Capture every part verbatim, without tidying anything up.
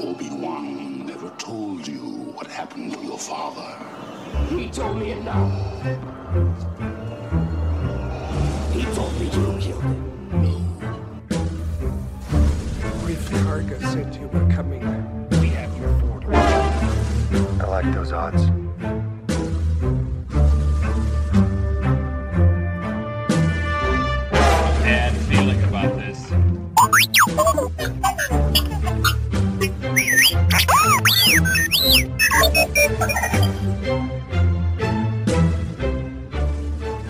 Obi-Wan never told you what happened to your father. He told me it now. He told me you killed him. No. Grief Karga said you were coming. We have your order. I like those odds. Bad feeling about this.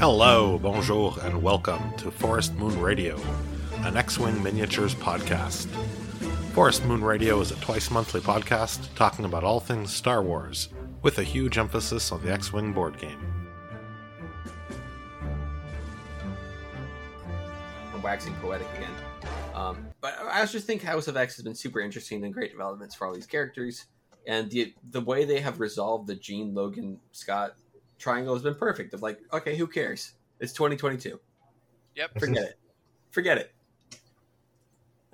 Hello, bonjour, and welcome to Forest Moon Radio, an X-Wing Miniatures podcast. Forest Moon Radio is a twice-monthly podcast talking about all things Star Wars, with a huge emphasis on the X-Wing board game. I'm waxing poetic again. Um, but I just think House of X has been super interesting and great developments for all these characters. And the the way they have resolved the Gene Logan Scott triangle has been perfect. Of like, okay, who cares? It's twenty twenty-two. Yep. Forget it. Forget it.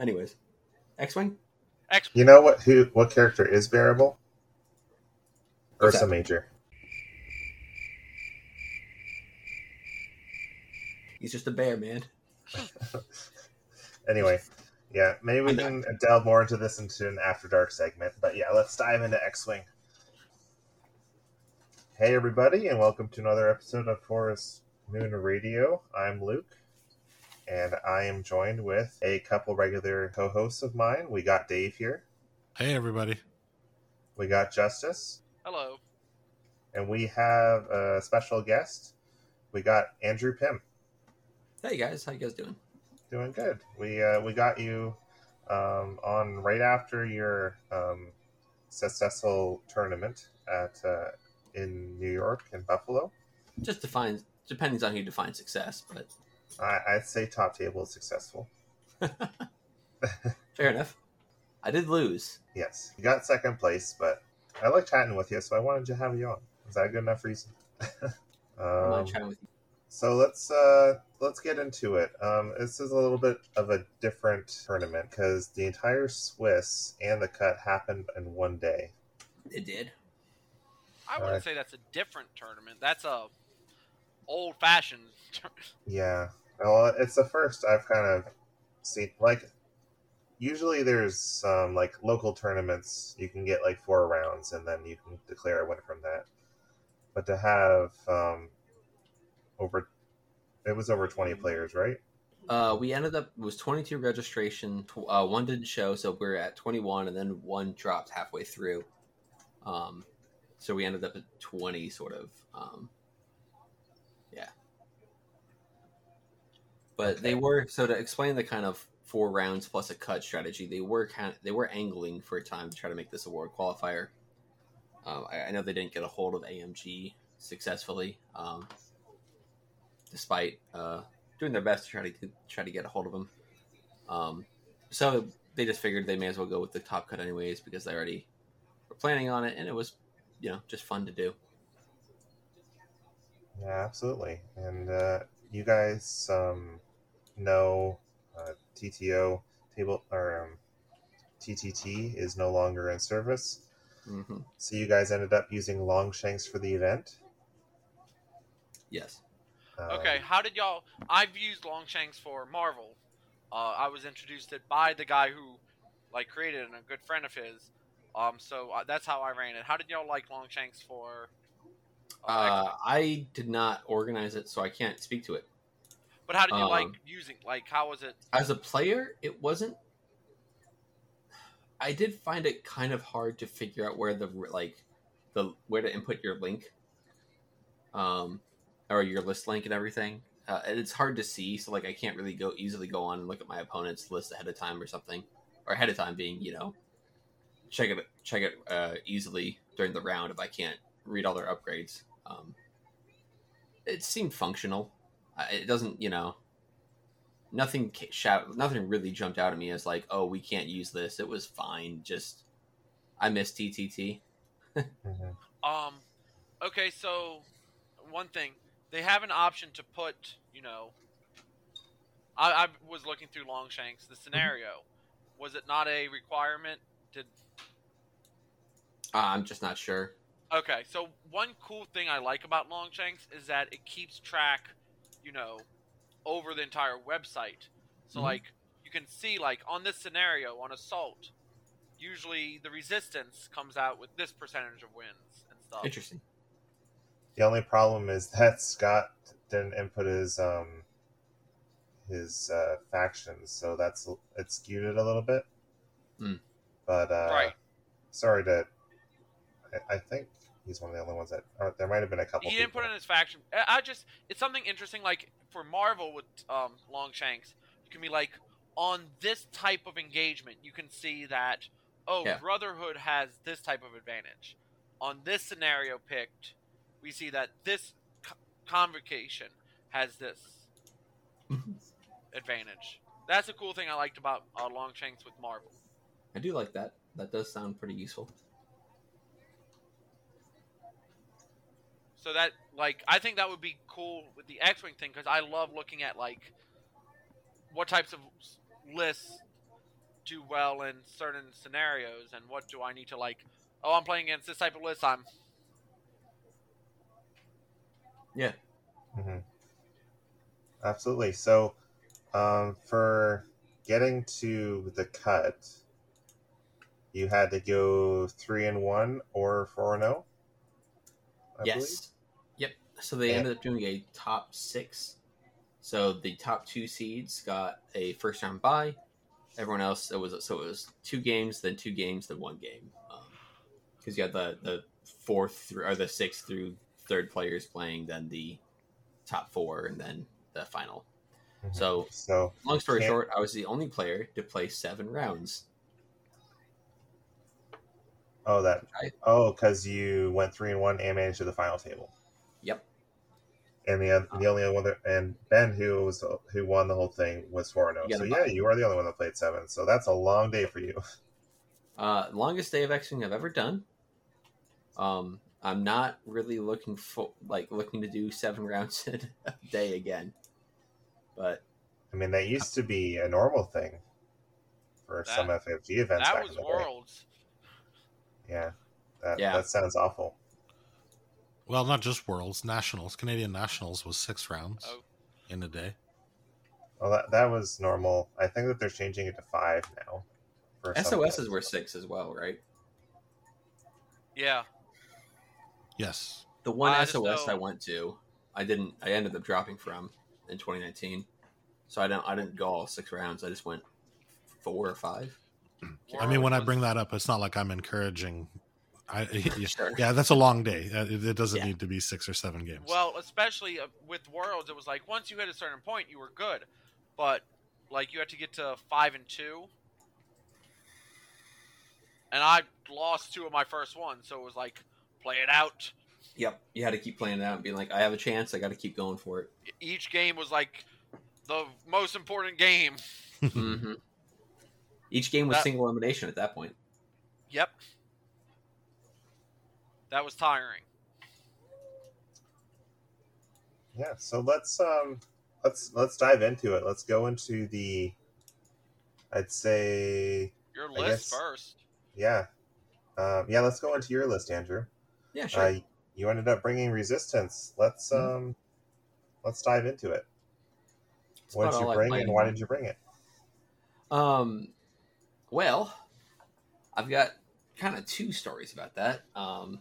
Anyways, X-Wing. X. You know what? Who? What character is variable? What's Ursa that? Major. He's just a bear, man. Anyway. Yeah, maybe we can delve more into this into an After Dark segment, but yeah, let's dive into X-Wing. Hey everybody, and welcome to another episode of Forest Moon Radio. I'm Luke, and I am joined with a couple regular co-hosts of mine. We got Dave here. Hey everybody. We got Justice. Hello. And we have a special guest. We got Andrew Pym. Hey guys, how you guys doing? Doing good. We uh, we got you um, on right after your um, successful tournament at uh, in New York and Buffalo. Just defines depends on who you define success, but I, I'd say top table is successful. Fair enough. I did lose. Yes, you got second place, but I like chatting with you, so I wanted to have you on. Is that a good enough reason? um, I like chatting with you. So let's uh, let's get into it. Um, this is a little bit of a different tournament because the entire Swiss and the cut happened in one day. It did. I wouldn't uh, say that's a different tournament. That's a old-fashioned tournament. Yeah. Well, it's the first I've kind of seen. Like, usually there's um, like local tournaments. You can get like four rounds, and then you can declare a winner from that. But to have... Um, Over, it was over twenty players, right? Uh, we ended up it was twenty-two registration. Tw- uh, one didn't show, so we're at twenty-one, and then one dropped halfway through. Um, so we ended up at twenty, sort of. Um, yeah, but okay. They were so to explain the kind of four rounds plus a cut strategy. They were kind of, they were angling for a time to try to make this award qualifier. Um, I, I know they didn't get a hold of A M G successfully. Um, Despite uh, doing their best to try to try to get a hold of them, um, so they just figured they may as well go with the top cut anyways because they already were planning on it, and it was, you know, just fun to do. Yeah, absolutely. And uh, you guys um, know uh, T T O table or um, T T T is no longer in service, mm-hmm. So you guys ended up using Longshanks for the event. Yes. Okay, how did y'all... I've used Longshanks for Marvel. Uh, I was introduced to it by the guy who, like, created it and a good friend of his. Um, so uh, that's how I ran it. How did y'all like Longshanks for... Uh, uh, I did not organize it, so I can't speak to it. But how did you um, like using... Like, how was it... As a player, it wasn't... I did find it kind of hard to figure out where the, like, the where to input your link. Um... or your list link and everything. Uh, it's hard to see, so like I can't really go easily go on and look at my opponent's list ahead of time or something, or ahead of time being, you know, check it check it uh, easily during the round if I can't read all their upgrades. Um, it seemed functional. Uh, it doesn't, you know, nothing shout nothing really jumped out at me as like, oh, we can't use this. It was fine. Just I miss T T T. mm-hmm. Um. Okay, so one thing. They have an option to put, you know, I, I was looking through Longshanks, the scenario. Was it not a requirement Did uh, I'm just not sure. Okay, so one cool thing I like about Longshanks is that it keeps track, you know, over the entire website. So, mm-hmm. like, you can see, like, on this scenario, on Assault, usually the Resistance comes out with this percentage of wins and stuff. Interesting. The only problem is that Scott didn't input his um his uh, factions, so that's it skewed it a little bit. Mm. But uh, right. sorry to. I, I think he's one of the only ones that or there might have been a couple. He didn't people. put in his faction. I just it's something interesting. Like for Marvel with um, Longshanks, you can be like on this type of engagement, you can see that oh yeah. Brotherhood has this type of advantage. On this scenario picked. We see that this convocation has this advantage. That's a cool thing I liked about uh, Longshanks with Marvel. I do like that. That does sound pretty useful. So that, like, I think that would be cool with the X-Wing thing because I love looking at, like, what types of lists do well in certain scenarios and what do I need to, like, oh, I'm playing against this type of list, I'm Yeah. Mm-hmm. Absolutely. So, um, for getting to the cut, you had to go three and one or four and zero. Oh, yes. Believe. Yep. So they and... ended up doing a top six. So the top two seeds got a first round bye. Everyone else, it was so it was two games, then two games, then one game. Because um, you had the the fourth through or the sixth through. Third players playing, then the top four, and then the final. Mm-hmm. So, so, long story can't... short, I was the only player to play seven rounds. Oh, that. I... Oh, because you went three and one and managed to the final table. Yep. And the other, um, the only one that, and Ben, who was who won the whole thing, was four and zero. So yeah, you are the only one that played seven. So that's a long day for you. Uh, longest day of X-Wing I've ever done. Um. I'm not really looking for like looking to do seven rounds in a day again, but I mean that used to be a normal thing for that, some F F G events. That back was in the Worlds. Day. Yeah, that, yeah, that sounds awful. Well, not just Worlds, Nationals, Canadian Nationals was six rounds oh. in a day. Well, that that was normal. I think that they're changing it to five now. S O S's were six as well, right? Yeah. Yes. The one uh, S O S I, I went to, I didn't. I ended up dropping from in twenty nineteen, so I don't. I didn't go all six rounds. I just went four or five. I mean, when I bring that up, it's not like I'm encouraging. I sure. yeah, that's a long day. It doesn't yeah. need to be six or seven games. Well, especially with Worlds, it was like once you hit a certain point, you were good, but like you had to get to five and two, and I lost two of my first one, so it was like. Play it out. Yep, you had to keep playing it out and being like, I have a chance, I got to keep going for it. Each game was like the most important game. mm-hmm. Each game was that, single elimination at that point. Yep. That was tiring. Yeah, so let's um let's let's dive into it. Let's go into the I'd say your list guess, first. Yeah. Um, yeah, let's go into your list, Andrew. Yeah, sure. Uh, you ended up bringing Resistance. Let's um, mm-hmm. let's dive into it. It's what did you bring, and why did you bring it? Um, well, I've got kind of two stories about that. Um,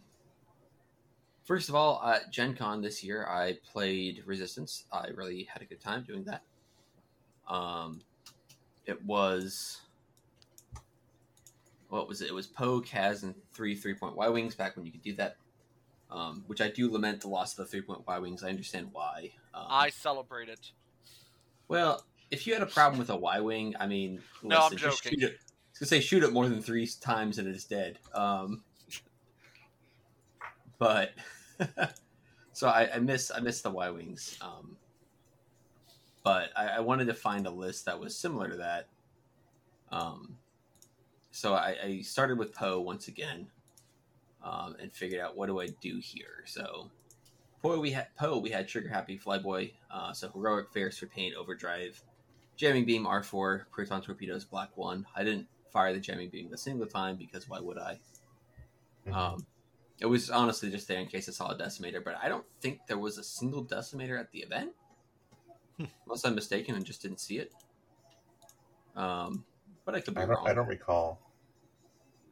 first of all, at Gen Con this year, I played Resistance. I really had a good time doing that. Um, it was. What was it? It was Poe, Kaz, and three three-point Y-Wings back when you could do that, um, which I do lament the loss of the three-point Y-Wings. I understand why. Um, I celebrate it. Well, if you had a problem with a Y-Wing, I mean... No, listen, I'm joking. Shoot it. I was going to say shoot it more than three times and it is dead. Um, but... so I, I miss I miss the Y-Wings. Um, but I, I wanted to find a list that was similar to that. Um... So I, I started with Poe once again, um, and figured out what do I do here. So Poe we had Poe we had Trigger Happy Flyboy, uh, so heroic, fierce, repaint, overdrive, jamming beam, R four, proton torpedoes, black one. I didn't Fire the Jemmy being the single time, because why would I? Mm-hmm. Um, it was honestly just there in case I saw a decimator, but I don't think there was a single decimator at the event. Unless I'm mistaken and just didn't see it. Um, but I could be I don't, wrong. I don't recall.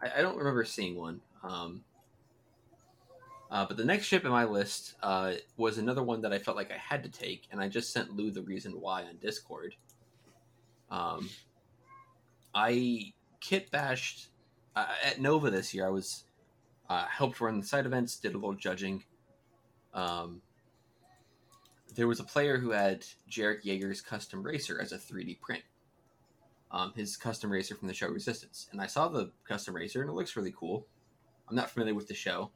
I, I don't remember seeing one. Um, uh, but the next ship in my list uh, was another one that I felt like I had to take, and I just sent Lou the reason why on Discord. Um, I kit bashed uh, at Nova this year. I was uh, helped run the side events, did a little judging. Um, there was a player who had Jarek Yeager's custom racer as a three D print. Um, his custom racer from the show Resistance. And I saw the custom racer, and it looks really cool. I'm not familiar with the show.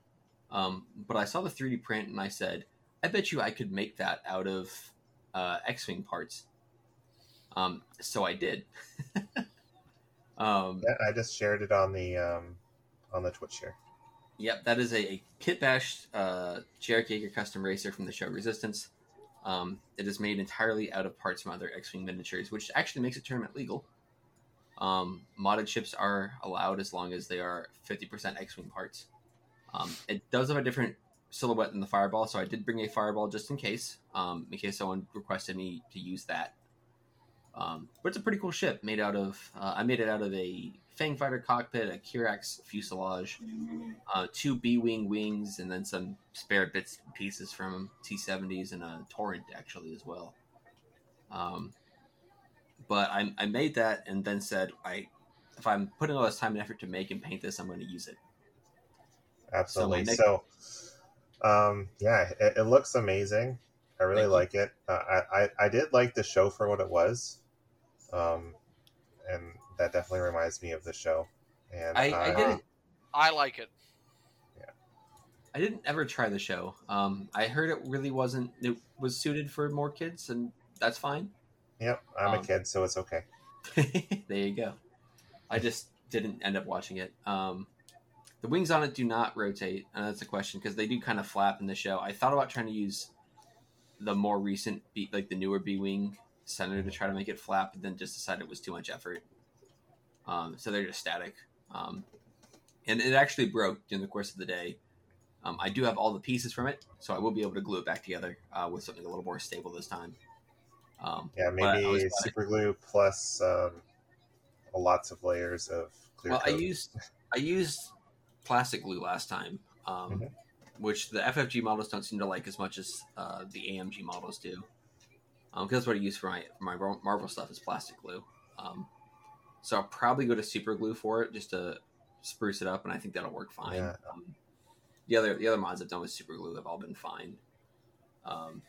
Um, but I saw the three D print, and I said, I bet you I could make that out of uh, X-Wing parts. Um, so I did. um, I just shared it on the um, on the Twitch share. Yep, that is a, a kit-bashed uh, Jarek Yeager custom racer from the show Resistance. Um, it is made entirely out of parts from other X-Wing miniatures, which actually makes it tournament legal. Um, modded ships are allowed as long as they are fifty percent X-Wing parts. Um, it does have a different silhouette than the Fireball, so I did bring a Fireball just in case, um, in case someone requested me to use that. Um, but it's a pretty cool ship made out of, uh, I made it out of a Fang Fighter cockpit, a Kirax fuselage, uh, two B-Wing wings, and then some spare bits and pieces from T seventies and a Torrent actually as well. Um, But I, I made that and then said, I, if I'm putting all this time and effort to make and paint this, I'm going to use it. Absolutely. So, so um, yeah, it, it looks amazing. I really like it. Uh, I, I, I did like the show for what it was. Um, and that definitely reminds me of the show. And I, I, I didn't. I like it. Yeah. I didn't ever try the show. Um, I heard it really wasn't, it was suited for more kids, and that's fine. Yep, I'm um, a kid, so it's okay. There you go. I just didn't end up watching it. Um, the wings on it do not rotate. Uh, that's a question, because they do kind of flap in the show. I thought about trying to use the more recent, B, like the newer B-Wing Senator to try to make it flap, but then just decided it was too much effort. Um, so they're just static. Um, and it actually broke during the course of the day. Um, I do have all the pieces from it, so I will be able to glue it back together uh, with something a little more stable this time. Um, yeah, maybe super glue plus um, lots of layers of clear coat. Well, I used I used plastic glue last time, um, mm-hmm. which the F F G models don't seem to like as much as uh, the A M G models do. Um, because that's what I use for my for my Marvel stuff is plastic glue. Um, so I'll probably go to super glue for it just to spruce it up, and I think that'll work fine. Yeah. Um, the other the other mods I've done with super glue have all been fine, um,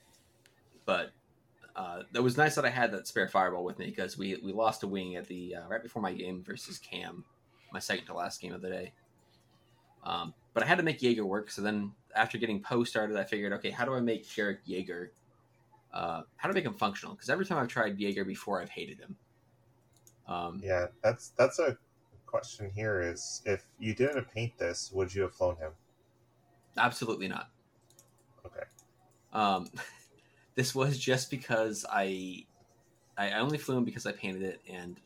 but. Uh, it was nice that I had that spare Fireball with me because we, we lost a wing at the uh, right before my game versus Cam, my second to last game of the day. Um, but I had to make Yeager work. So then after getting Poe started, I figured, okay, how do I make Jarek Yeager? Uh, how do I make him functional? Because every time I've tried Yeager before, I've hated him. Um, yeah, that's that's a question here is if you didn't paint this, would you have flown him? Absolutely not. Okay. Um. This was just because I, I only flew him because I painted it, and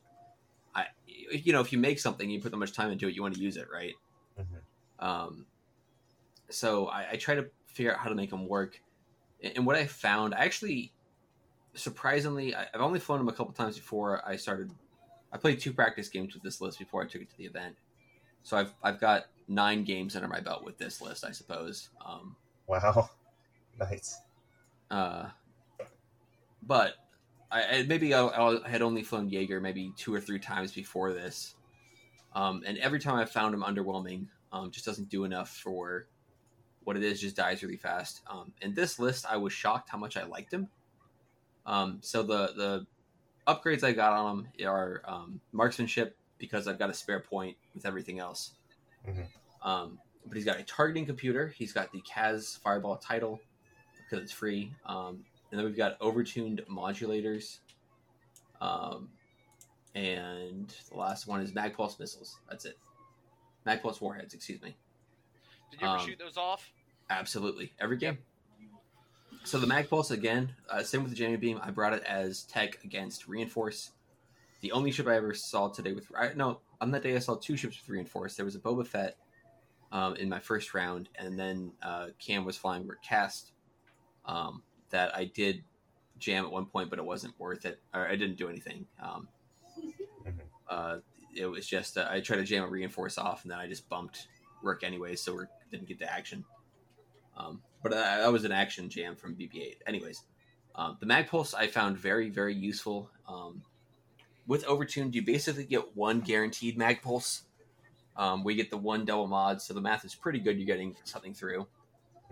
I, you know, if you make something, you put that much time into it, you want to use it, right? Mm-hmm. Um, so I, I try to figure out how to make him work, and what I found, I actually, surprisingly, I, I've only flown him a couple times before I started. I played two practice games with this list before I took it to the event, so I've I've got nine games under my belt with this list, I suppose. Um, wow, nice. Uh. But I, I maybe I, I had only flown Yeager maybe two or three times before this. Um, and every time I found him underwhelming, um, just doesn't do enough for what it is, just dies really fast. Um, in this list, I was shocked how much I liked him. Um, so the, the upgrades I got on him are um, marksmanship, because I've got a spare point with everything else. Mm-hmm. Um, but he's got a targeting computer. He's got the Kaz Fireball title because it's free. Um And then we've got overtuned modulators. Um, and the last one is Magpulse missiles. That's it. Magpulse warheads, excuse me. Did you ever um, shoot those off? Absolutely. Every game. So the Magpulse, again, uh, same with the jamming beam. I brought it as tech against reinforce. The only ship I ever saw today with... I, no, on that day I saw two ships with reinforced. There was a Boba Fett um, in my first round, and then uh, Cam was flying Word Cast um, that I did jam at one point, but it wasn't worth it. Or I didn't do anything. Um, uh, it was just... Uh, I tried to jam a reinforce off, and then I just bumped Rook anyway, so we didn't get to action. Um, but I, that was an action jam from B B eight. Anyways, um, the Magpulse I found very, very useful. Um With Overtuned, you basically get one guaranteed Magpulse. Um, we get the one double mod, so the math is pretty good. You're getting something through.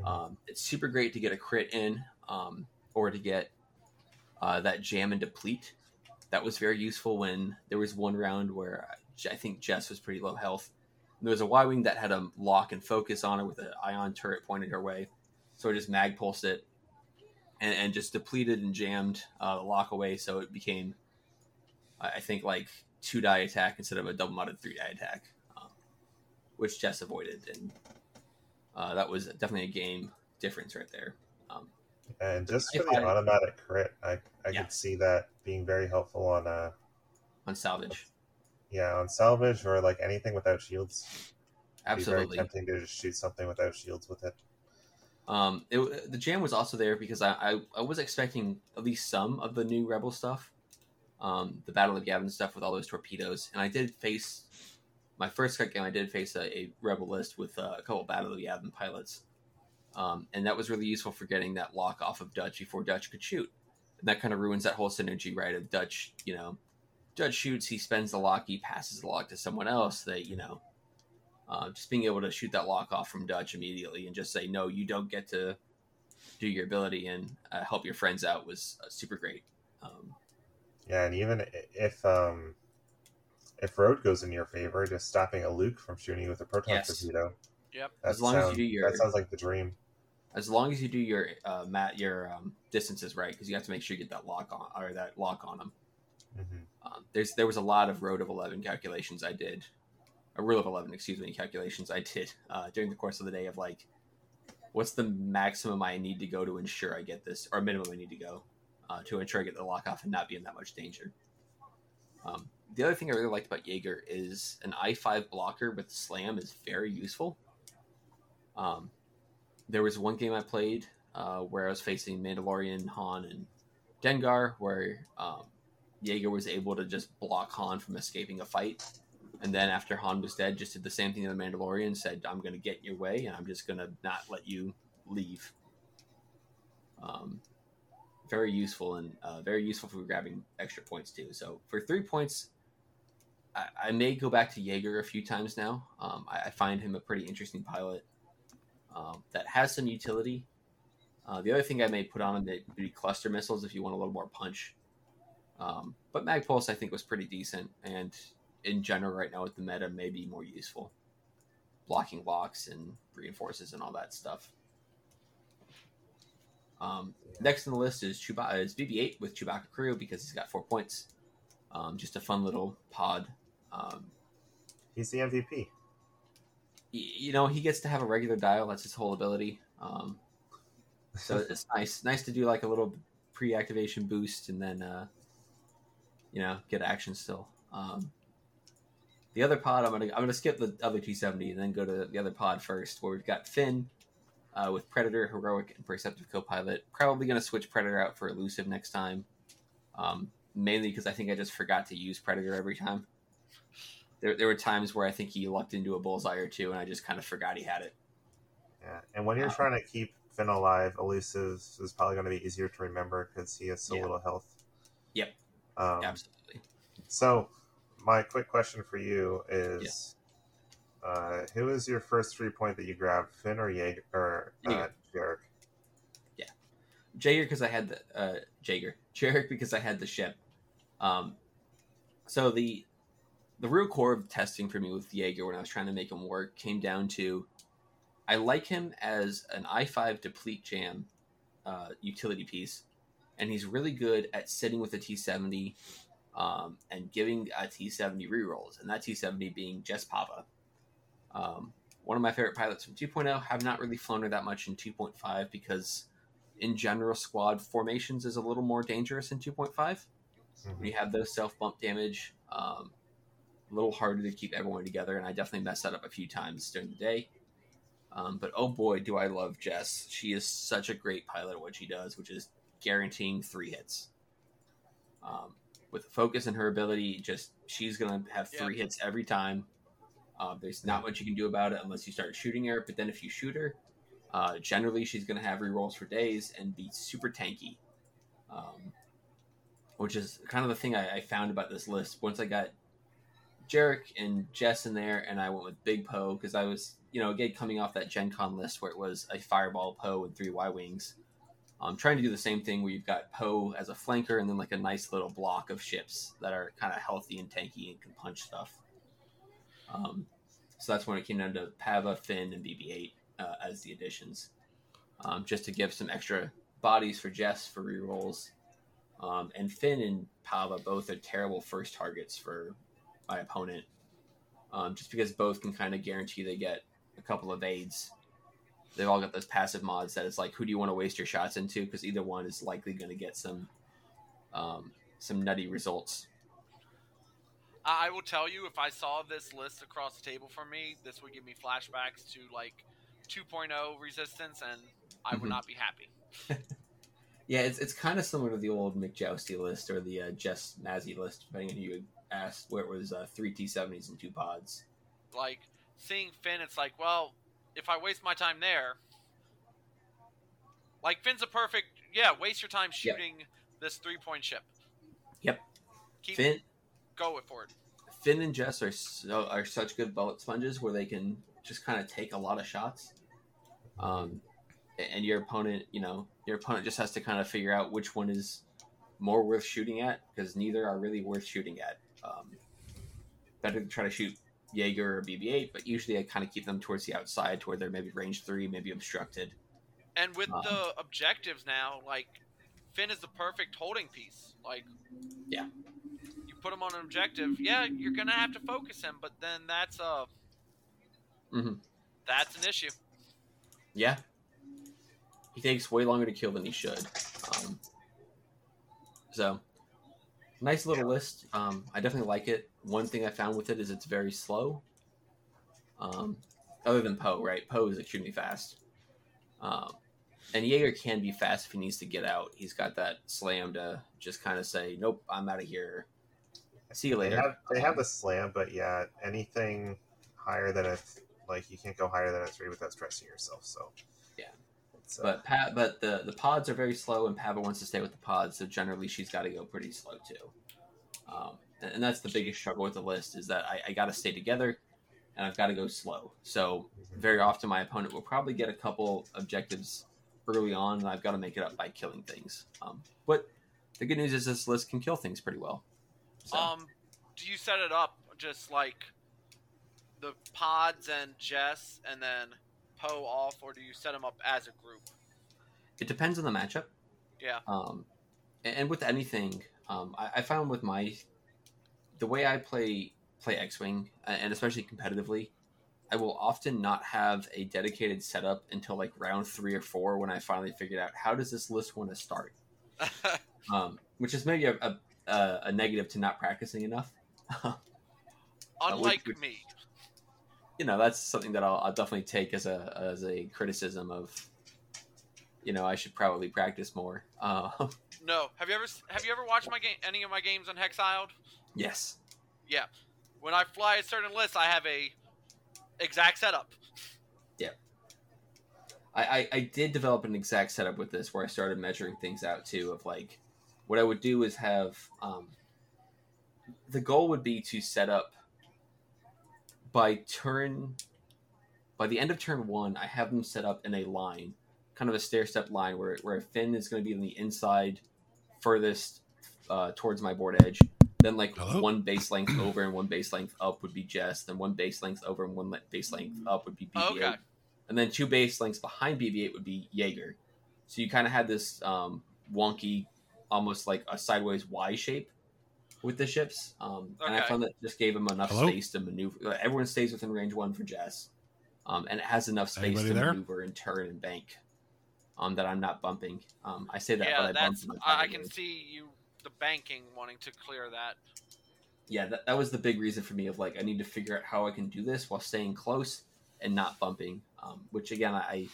Um, it's super great to get a crit in um, or to get uh, that jam and deplete. That was very useful when there was one round where I think Jess was pretty low health. And there was a Y-Wing that had a lock and focus on her with an ion turret pointed her way. So I just Magpulsed it and, and just depleted and jammed uh, the lock away, so it became... I think like two die attack instead of a double modded three die attack, um, which Jess avoided, and uh, that was definitely a game difference right there. Um, and just for the automatic crit, I I yeah. could see that being very helpful on uh on salvage. Yeah, on salvage or like anything without shields. Absolutely, it'd be very tempting to just shoot something without shields with it. Um, it, the jam was also there because I, I I was expecting at least some of the new Rebel stuff. Um, the Battle of Yavin stuff with all those torpedoes, and I did face my first cut game. I did face a, a Rebel list with uh, a couple of Battle of Yavin pilots, um, and that was really useful for getting that lock off of Dutch before Dutch could shoot. And that kind of ruins that whole synergy, right? Of Dutch, you know, Dutch shoots, he spends the lock, he passes the lock to someone else. That you know, uh, just being able to shoot that lock off from Dutch immediately and just say, no, you don't get to do your ability and uh, help your friends out was uh, super great. Um, Yeah, and even if um, if road goes in your favor, just stopping a Luke from shooting you with a proton yes. torpedo. Yep. That as long sounds, as you do your, that sounds like the dream. As long as you do your uh, mat your um, distances right, because you have to make sure you get that lock on or that lock on them. Mm-hmm. Um, there's there was a lot of road of eleven calculations I did, a rule of eleven, excuse me, calculations I did uh, during the course of the day of like, what's the maximum I need to go to ensure I get this, or minimum I need to go. Uh, to ensure I get the lock off and not be in that much danger. Um, the other thing I really liked about Jaeger is an I five blocker with slam is very useful. Um, there was one game I played uh, where I was facing Mandalorian, Han, and Dengar, where um, Jaeger was able to just block Han from escaping a fight. And then after Han was dead, just did the same thing to the Mandalorian, said, I'm going to get in your way, and I'm just going to not let you leave. Um... Very useful and uh, very useful for grabbing extra points too. So for three points, I, I may go back to Jaeger a few times now. Um, I, I find him a pretty interesting pilot um, that has some utility. Uh, the other thing I may put on him would be cluster missiles if you want a little more punch. Um, but Magpulse I think was pretty decent, and in general right now with the meta may be more useful, blocking locks and reinforces and all that stuff. Um, next on the list is, Chewba- is B B eight with Chewbacca Crew because he's got four points. Um, just a fun little pod. Um, he's the M V P. Y- you know, he gets to have a regular dial. That's his whole ability. Um, so it's nice nice to do like a little pre-activation boost and then, uh, you know, get action still. Um, the other pod, I'm going to I'm gonna skip the other two seventy and then go to the other pod first where we've got Finn. Uh, with Predator, Heroic, and Perceptive Copilot. Probably going to switch Predator out for Elusive next time. Um, mainly because I think I just forgot to use Predator every time. There there were times where I think he lucked into a bullseye or two, and I just kind of forgot he had it. Yeah, and when you're um, trying to keep Finn alive, Elusive is probably going to be easier to remember because he has so yeah. little health. Yep, um, absolutely. So, my quick question for you is... Yeah. Uh, who is your first three point that you grabbed, Finn or Jaeger? Or, uh, Jarek? Yeah, Jaeger because I had the uh, Jaeger, Jarek because I had the ship. Um, so the the real core of testing for me with Jaeger when I was trying to make him work came down to I like him as an I five deplete jam uh, utility piece, and he's really good at sitting with a T seventy um, and giving a T seventy rerolls, and that T seventy being Jess Pava. Um, one of my favorite pilots from two point oh. Have not really flown her that much in two point five because in general squad formations is a little more dangerous in two point five. Mm-hmm. When you have those self bump damage, um, a little harder to keep everyone together, and I definitely messed that up a few times during the day. Um, but oh boy, do I love Jess. She is such a great pilot at what she does, which is guaranteeing three hits. Um, with the focus and her ability, just she's going to have three yeah. hits every time. Uh, there's not much you can do about it unless you start shooting her. But then if you shoot her, uh, generally she's going to have rerolls for days and be super tanky. Um, which is kind of the thing I, I found about this list. Once I got Jarek and Jess in there, and I went with Big Poe because I was, you know, again, coming off that Gen Con list where it was a Fireball Poe and three Y-Wings. I'm um, trying to do the same thing where you've got Poe as a flanker and then like a nice little block of ships that are kind of healthy and tanky and can punch stuff. Um, so that's when it came down to Pava, Finn, and B B eight uh, as the additions. Um, just to give some extra bodies for Jess for rerolls. Um, and Finn and Pava both are terrible first targets for my opponent. Um, just because both can kind of guarantee they get a couple of aids. They've all got those passive mods that it's like, who do you want to waste your shots into? Because either one is likely going to get some um, some nutty results. I will tell you, if I saw this list across the table from me, this would give me flashbacks to like two point oh Resistance, and I would mm-hmm. not be happy. Yeah, it's it's kind of similar to the old McJousty list or the uh, Jess Mazzy list, depending on who you asked, where it was uh, three T seventies and two pods. Like, seeing Finn, it's like, well, if I waste my time there, like Finn's a perfect, yeah, waste your time shooting yep. this three-point ship. Yep. Keep Finn, go for it. Finn and Jess are so, are such good bullet sponges where they can just kind of take a lot of shots. Um, and your opponent, you know, your opponent just has to kind of figure out which one is more worth shooting at, because neither are really worth shooting at. Um, better to try to shoot Jaeger or B B eight, but usually I kind of keep them towards the outside, toward their maybe range three, maybe obstructed. And with um, the objectives now, like Finn is the perfect holding piece. Like, yeah, you put him on an objective, yeah, you're gonna have to focus him, but then that's a mm-hmm. that's an issue. Yeah, he takes way longer to kill than he should. Um, so. Nice little list. Um, I definitely like it. One thing I found with it is it's very slow. Um, other than Poe, right? Poe is extremely fast. Um, and Jaeger can be fast if he needs to get out. He's got that slam to just kind of say, nope, I'm out of here. See you later. They have, they have the slam, but yeah, anything higher than a... Th- like, you can't go higher than a three without stressing yourself, so... Yeah. So. But pa- but the, the pods are very slow, and Pava wants to stay with the pods, so generally she's got to go pretty slow too. Um, and, and that's the biggest struggle with the list, is that I, I got to stay together, and I've got to go slow. So very often my opponent will probably get a couple objectives early on, and I've got to make it up by killing things. Um, but the good news is this list can kill things pretty well. So. Um, do you set it up just like the pods and Jess, and then... Poe off, or do you set them up as a group? It depends on the matchup. Yeah. Um, and, and with anything, um, I, I found with my the way I play play X-Wing, and especially competitively, I will often not have a dedicated setup until like round three or four when I finally figured out how does this list want to start. um, which is maybe a, a a negative to not practicing enough. Unlike uh, which, me. You know, that's something that I'll, I'll definitely take as a as a criticism of, you know, I should probably practice more. Uh, no, have you ever have you ever watched my game any of my games on Hexiled? Yes. Yeah, when I fly a certain list, I have a exact setup. Yeah, I, I I did develop an exact setup with this where I started measuring things out too. Of like, what I would do is have um, the goal would be to set up. By turn, by the end of turn one, I have them set up in a line, kind of a stair-step line, where where Finn is going to be on the inside, furthest uh, towards my board edge. Then, like, Hello? one base length over and one base length up would be Jess. Then one base length over and one base length up would be B B eight. Okay. And then two base lengths behind B B eight would be Jaeger. So you kind of had this um, wonky, almost like a sideways Y shape. With the ships, um, okay. and I found that just gave them enough Hello? space to maneuver. Everyone stays within range one for Jess, um, and it has enough space Anybody to there? maneuver and turn and bank um, that I'm not bumping. Um, I say that, yeah, but I bump. I can see you the banking wanting to clear that. Yeah, that, that was the big reason for me of like, I need to figure out how I can do this while staying close and not bumping, um, which again, I, I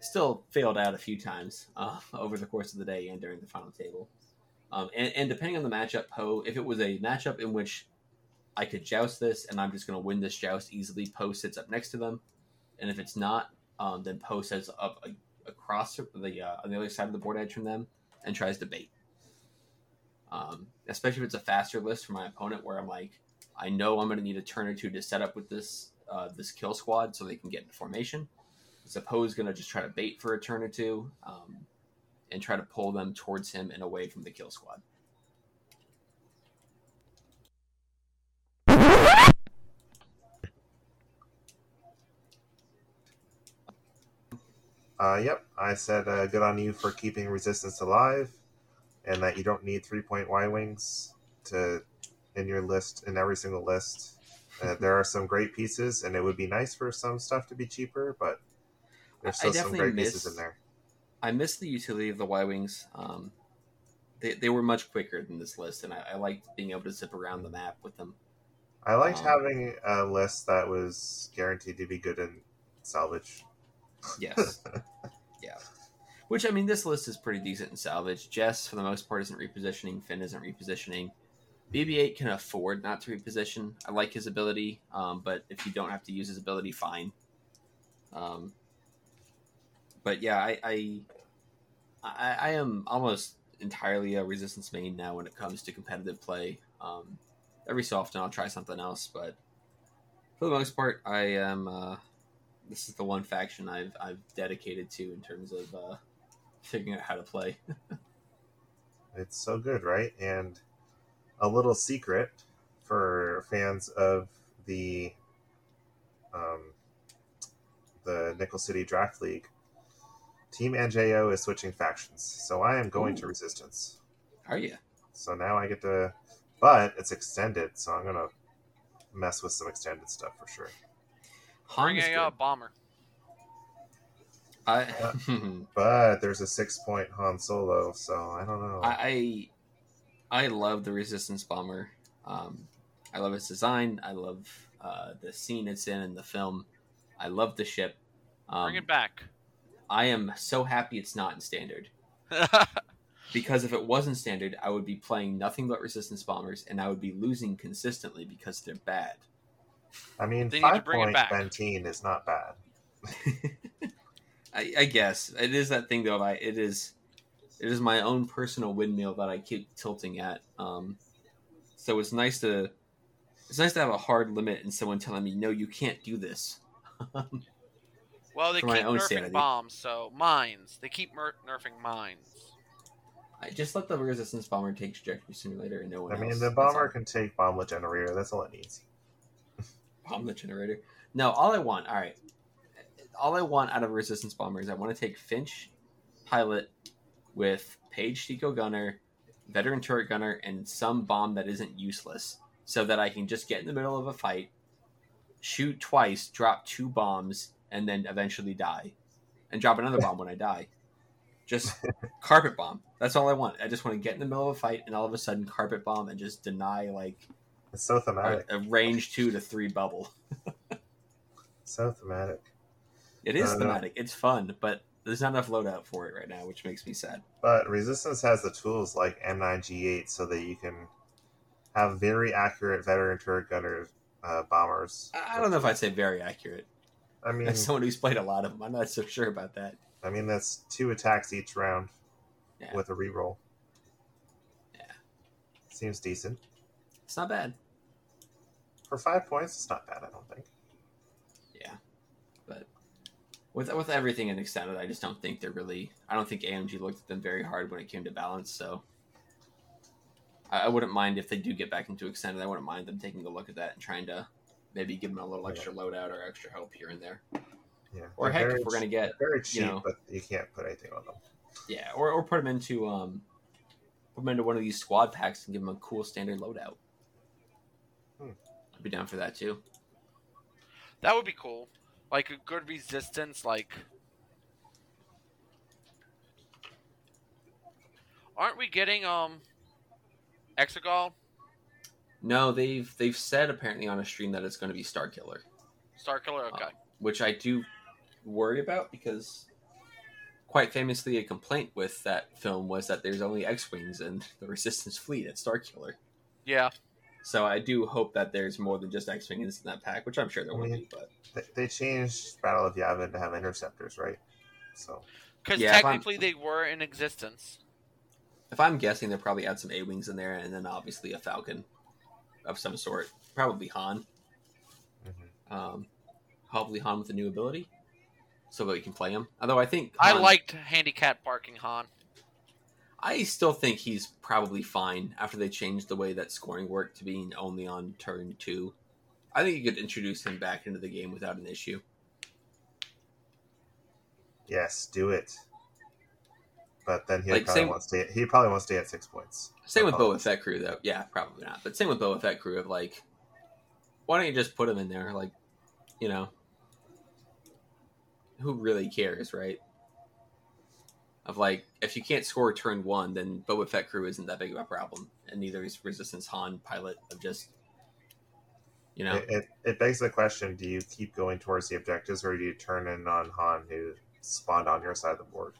still failed at a few times uh, over the course of the day and during the final table. Um, and, and depending on the matchup, Poe, if it was a matchup in which I could joust this and I'm just going to win this joust easily, Poe sits up next to them. And if it's not, um, then Poe sits up a, across the uh, on the other side of the board edge from them and tries to bait. Um, especially if it's a faster list for my opponent where I'm like, I know I'm going to need a turn or two to set up with this uh, this kill squad so they can get into formation. So Poe's going to just try to bait for a turn or two um, and try to pull them towards him and away from the kill squad. Uh, yep, I said uh, good on you for keeping resistance alive. And that you don't need three-point Y-wings to in your list, in every single list. Uh, there are some great pieces, and it would be nice for some stuff to be cheaper, but there's still some great miss, pieces in there. I miss the utility of the Y-wings. Um, they they were much quicker than this list, and I, I liked being able to zip around the map with them. I liked um, having a list that was guaranteed to be good in salvage. Yes. Yeah. Which, I mean, this list is pretty decent in salvage. Jess, for the most part, isn't repositioning. Finn isn't repositioning. B B eight can afford not to reposition. I like his ability, um, but if you don't have to use his ability, fine. Um, but yeah, I I, I I am almost entirely a resistance main now when it comes to competitive play. Um, every so often I'll try something else, but for the most part, I am. Uh, this is the one faction I've I've dedicated to in terms of. Uh, figuring out how to play. It's so good, right? And a little secret for fans of the um, the Nickel City Draft League, Team N J O is switching factions, so I am going Ooh. to Resistance. Are you? So now I get to... But it's extended, so I'm going to mess with some extended stuff for sure. Bring a uh, bomber. I, uh, but there's a six-point Han Solo, so I don't know. I I love the Resistance Bomber. Um, I love its design. I love uh, the scene it's in in the film. I love the ship. Um, Bring it back. I am so happy it's not in Standard. Because if it wasn't Standard, I would be playing nothing but Resistance Bombers, and I would be losing consistently because they're bad. I mean, five-point Bentine is not bad. I, I guess it is that thing though. I it is, it is my own personal windmill that I keep tilting at. Um, so it's nice to, it's nice to have a hard limit and someone telling me, no, you can't do this. Well, they keep nerfing sanity. bombs, so mines. They keep mer- nerfing mines. I just let the Resistance Bomber take Trajectory Simulator and no one. I mean, else. the bomber can take bomblet generator. That's all it needs. Bomblet generator. No, all I want. All right. All I want out of Resistance Bomber is I want to take Finch, Pilot, with Paige Tico Gunner, Veteran Turret Gunner, and some bomb that isn't useless, so that I can just get in the middle of a fight, shoot twice, drop two bombs, and then eventually die, and drop another bomb when I die. Just carpet bomb. That's all I want. I just want to get in the middle of a fight and all of a sudden carpet bomb and just deny like it's so thematic. A, a range two to three bubble. So thematic. It is uh, thematic. It's fun, but there's not enough loadout for it right now, which makes me sad. But Resistance has the tools like M nine G eight so that you can have very accurate veteran turret gunner uh, bombers. I don't know if I'd say very accurate. I mean, as someone who's played a lot of them, I'm not so sure about that. I mean, that's two attacks each round yeah. with a reroll. Yeah. Seems decent. It's not bad. For five points, it's not bad, I don't think. Yeah. But... With with everything in Extended, I just don't think they're really... I don't think A M G looked at them very hard when it came to balance, so... I, I wouldn't mind if they do get back into Extended. I wouldn't mind them taking a look at that and trying to maybe give them a little extra loadout or extra help here and there. Yeah, or heck, if we're going to get... Very cheap, you know, but you can't put anything on them. Yeah, or, or put them into um, put them into one of these squad packs and give them a cool standard loadout. Hmm. I'd be down for that, too. That would be cool. Like a good resistance, like aren't we getting um Exegol? No, they've they've said apparently on a stream that it's going to be Starkiller. Starkiller, okay. Uh, which I do worry about because, quite famously, a complaint with that film was that there's only X-Wings in the Resistance fleet at Starkiller. Yeah. So I do hope that there's more than just X-Wings in that pack, which I'm sure there I mean, will be. But they changed Battle of Yavin to have interceptors, right? So because yeah, technically they were in existence. If I'm guessing, they'll probably add some A-Wings in there, and then obviously a Falcon of some sort. Probably Han. Mm-hmm. Um, probably Han with a new ability, so that we can play him. Although I think Han, I liked handicap parking Han. I still think he's probably fine after they changed the way that scoring worked to being only on turn two. I think you could introduce him back into the game without an issue. Yes, do it. But then he like probably same, wants to. He probably wants to stay at six points. Same with Boba Fett crew, though. Yeah, probably not. But same with Boba Fett crew of like, why don't you just put him in there? Like, you know, who really cares, right? Of like, if you can't score turn one, then Boba Fett crew isn't that big of a problem, and neither is Resistance Han pilot of just, you know. It, it, it begs the question: do you keep going towards the objectives, or do you turn in on Han who spawned on your side of the board?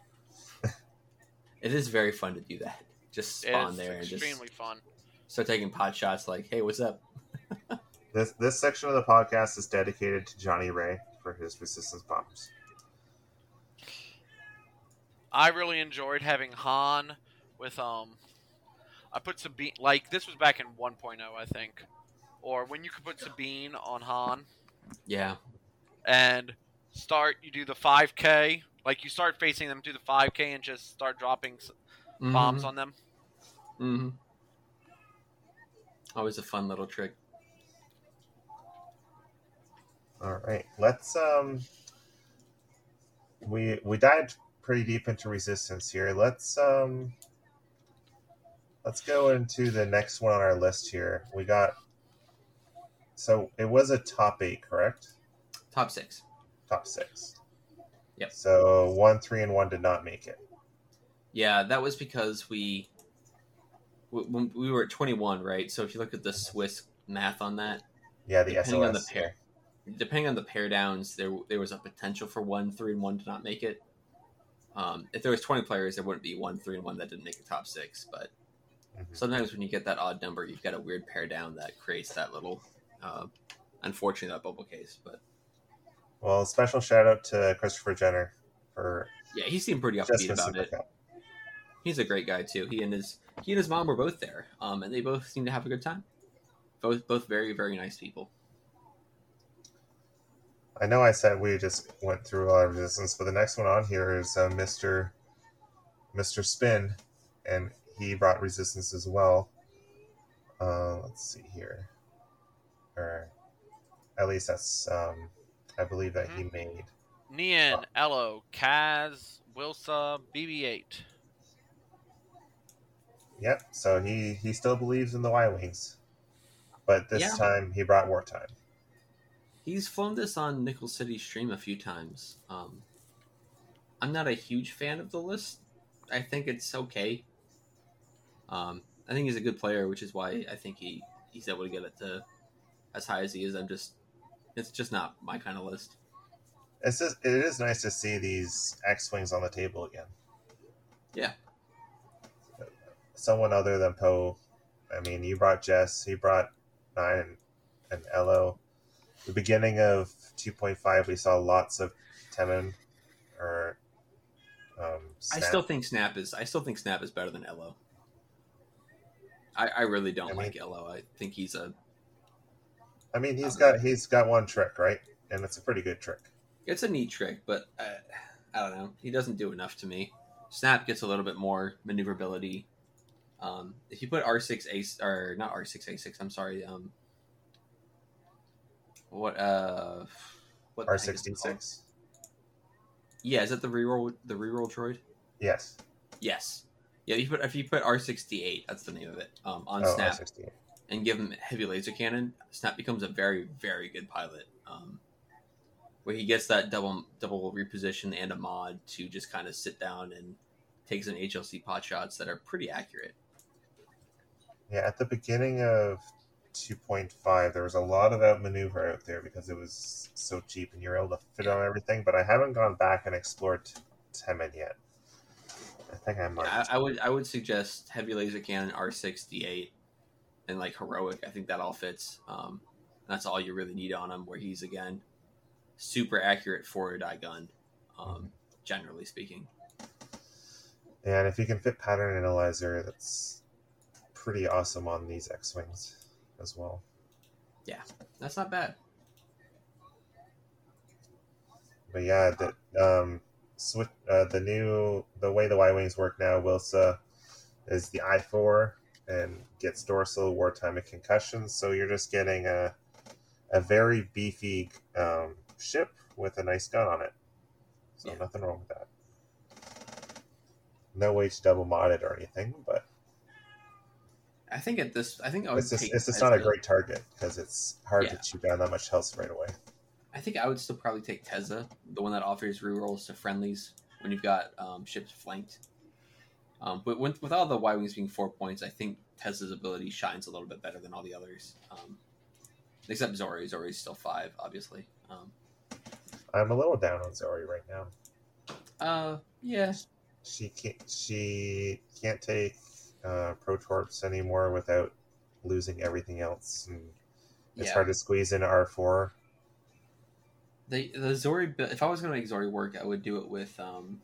It is very fun to do that. Just spawn there and just extremely fun. Start taking pot shots like, hey, what's up? this this section of the podcast is dedicated to Johnny Ray for his Resistance bombs. I really enjoyed having Han with um I put Sabine, like this was back in one point oh, I think. Or when you could put Sabine on Han. Yeah. And start you do the five K. Like, you start facing them through the five K and just start dropping mm-hmm. bombs on them. Mm-hmm. Always a fun little trick. All right. Let's, um... We we dived pretty deep into Resistance here. Let's, um... Let's go into the next one on our list here. We got... So, it was a top eight, correct? Top six. Top six. Yep. So one, three, and one did not make it. Yeah, that was because we we, we were at twenty-one, right? So if you look at the Swiss math on that, yeah, the depending S O S. On the pair, depending on the pair downs, there there was a potential for one, three, and one to not make it. Um, if there was twenty players, there wouldn't be one, three, and one that didn't make the top six. But mm-hmm. sometimes when you get that odd number, you've got a weird pair down that creates that little, uh, unfortunately, that bubble case, but. Well, special shout out to Christopher Jenner for yeah, he seemed pretty upbeat about it. Cup. He's a great guy too. He and his he and his mom were both there, um, and they both seemed to have a good time. Both both very very nice people. I know I said we just went through a lot of Resistance, but the next one on here is uh, Mister Mister Spin, and he brought Resistance as well. Uh, let's see here, or at least that's. Um, I believe that mm-hmm. he made. Nian, oh. Ello, Kaz, Wilsa, B B eight. Yep, so he, he still believes in the Y-Wings. But this yeah. time, he brought Wartime. He's flown this on Nickel City stream a few times. Um, I'm not a huge fan of the list. I think it's okay. Um, I think he's a good player, which is why I think he, he's able to get it to as high as he is. I'm just... It's just not my kind of list. It's just, it is nice to see these X-Wings on the table again. Yeah. Someone other than Poe. I mean, you brought Jess. He brought Nine and, and Ello. The beginning of two point five, we saw lots of Temin or um, Snap. I still think Snap is. I still think Snap is better than Ello. I, I really don't I like mean, Ello. I think he's a. I mean, he's got know. he's got one trick, right? And it's a pretty good trick. It's a neat trick, but uh, I don't know. He doesn't do enough to me. Snap gets a little bit more maneuverability. Um, if you put R six A or not R six A six, I'm sorry. Um, what uh, what R sixty-six? Yeah, is that the reroll the reroll droid? Yes. Yes. Yeah, you put if you put R sixty-eight, that's the name of it. Um, on oh, Snap. R sixty-eight. And give him heavy laser cannon, Snap becomes a very, very good pilot. Um, where he gets that double double reposition and a mod to just kind of sit down and take some H L C pot shots that are pretty accurate. Yeah, at the beginning of two point five, there was a lot of outmaneuver out there because it was so cheap and you were able to fit on everything, but I haven't gone back and explored Temin yet. I think I might. I, I would I would suggest Heavy Laser Cannon, R sixty-eight, and like Heroic. I think that all fits. Um, that's all you really need on him, where he's, again, super accurate four-die gun, um, mm-hmm. generally speaking. And if you can fit Pattern Analyzer, that's pretty awesome on these X-Wings as well. Yeah, that's not bad. But yeah, the um, switch, uh, the new the way the Y-Wings work now, Wilsa is the I four and gets dorsal, wartime, and concussions. So you're just getting a a very beefy um, ship with a nice gun on it. So yeah. Nothing wrong with that. No way to double mod it or anything, but I think at this, I think I would it's just, take it's just not a great target because it's hard yeah. to chew down that much health right away. I think I would still probably take Tezza, the one that offers rerolls to friendlies when you've got um, ships flanked. Um, but with, with all the Y-Wings being four points, I think Tezza's ability shines a little bit better than all the others. Um, except Zori. Zori's still five, obviously. Um, I'm a little down on Zori right now. Uh, yeah. She can't, she can't take... Uh, Protorps anymore without losing everything else, and it's yeah. hard to squeeze in R four. The the Zori, if I was going to make Zori work, I would do it with um,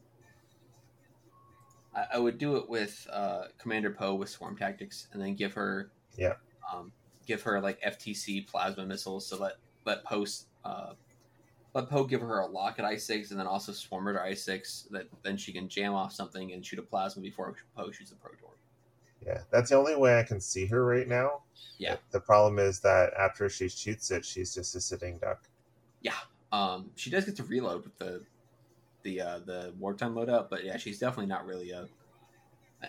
I, I would do it with uh, Commander Poe with Swarm Tactics, and then give her yeah, um, give her like F T C plasma missiles. So let let Poe uh, let Poe give her a lock at I six, and then also swarm her to I six. That then she can jam off something and shoot a plasma before Poe shoots a Protorp. Yeah, that's the only way I can see her right now. Yeah. The problem is that after she shoots it, she's just a sitting duck. Yeah. Um, she does get to reload with the the uh, the wartime loadout, but yeah, she's definitely not really a.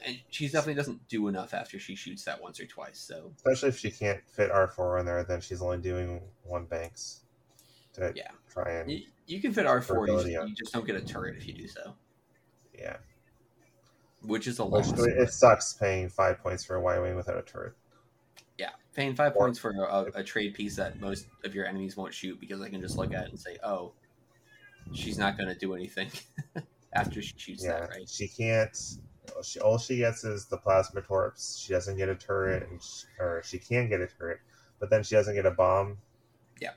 And she definitely doesn't do enough after she shoots that once or twice. So especially if she can't fit R four on there, then she's only doing one banks. To yeah. Try and you, you can fit R four. You just, you just don't get a turret if you do so. Yeah. Which is a loss. Which, it sucks paying five points for a Y-Wing without a turret. Yeah, paying five or, points for a, a trade piece that most of your enemies won't shoot because I can just look at it and say, oh, she's not going to do anything after she shoots yeah, that, right? She can't. She, all she gets is the plasma torps. She doesn't get a turret, and she, or she can get a turret, but then she doesn't get a bomb. Yeah.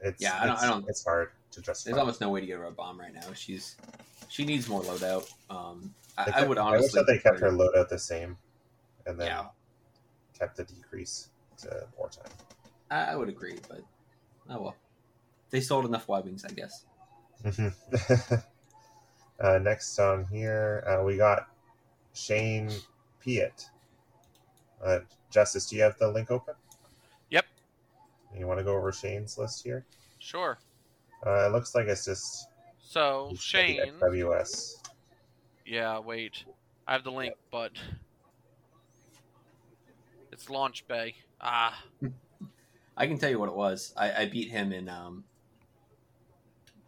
It's, yeah, I don't, it's, I don't, it's hard to justify. There's almost no way to get her a bomb right now. She's She needs more loadout. Um, I, kept, I would honestly. I wish that they kept her loadout the same, and then yeah. kept the decrease to wartime. I, I would agree, but oh well. They sold enough Y-Wings, I guess. Mm-hmm. uh, next on here, uh, we got Shane Piet. Uh, Justice, do you have the link open? Yep. You want to go over Shane's list here? Sure. Uh, it looks like it's just. So, it's Shane. W S. Yeah, wait. I have the link, yep. but it's Launch Bay. Ah. I can tell you what it was. I, I beat him in um.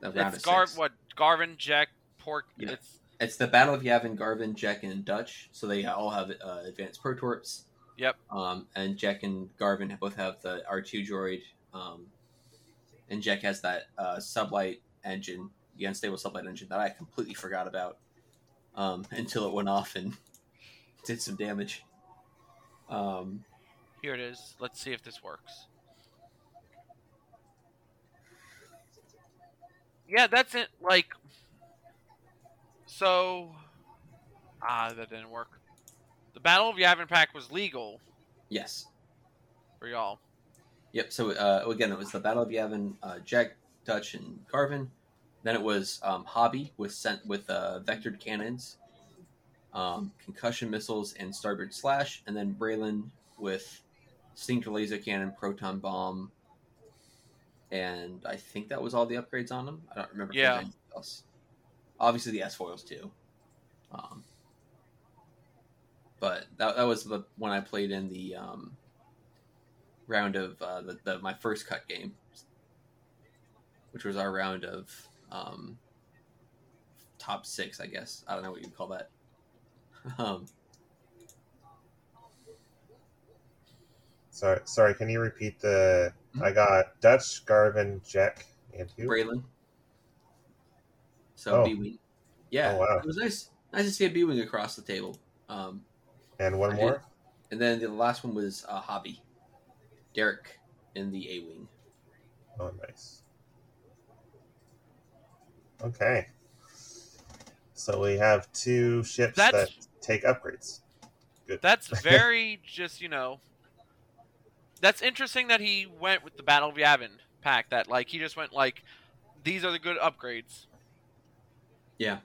It's Gar- what Garvin, Jack, Pork. Yeah. It's it's the Battle of Yavin, Garvin, Jack, and Dutch. So they all have uh, advanced Protorps. Yep. Um, and Jack and Garvin both have the R two droid. Um, and Jack has that uh, sublight engine, the unstable sublight engine that I completely forgot about. Um, until it went off and did some damage. Um, Here it is. Let's see if this works. Yeah, that's it. Like, so... Ah, that didn't work. The Battle of Yavin Pack was legal. Yes. For y'all. Yep, so uh, again, it was the Battle of Yavin, uh, Jack, Dutch, and Garvin. Then it was um, Hobby with sent with uh, vectored cannons, um, concussion missiles, and starboard slash, and then Braylon with Stinger laser cannon, proton bomb, and I think that was all the upgrades on them. I don't remember. Yeah. Anything else. Obviously the S-foils too, um, but that that was the one I played in the um, round of uh, the, the my first cut game, which was our round of. Um, top six, I guess. I don't know what you'd call that. Um, Sorry, sorry. Can you repeat the? Mm-hmm. I got Dutch, Garvin, Jack, and who? Braylon. So oh. B-wing. Yeah, oh, wow. It was nice. Nice to see a B-wing across the table. Um, and one I more. Did. And then the last one was uh, Hobby, Derek, in the A-wing. Oh, nice. Okay. So we have two ships that's, that take upgrades. Good. That's very just, you know... That's interesting that he went with the Battle of Yavin pack. That, like, he just went, like, these are the good upgrades. Yeah.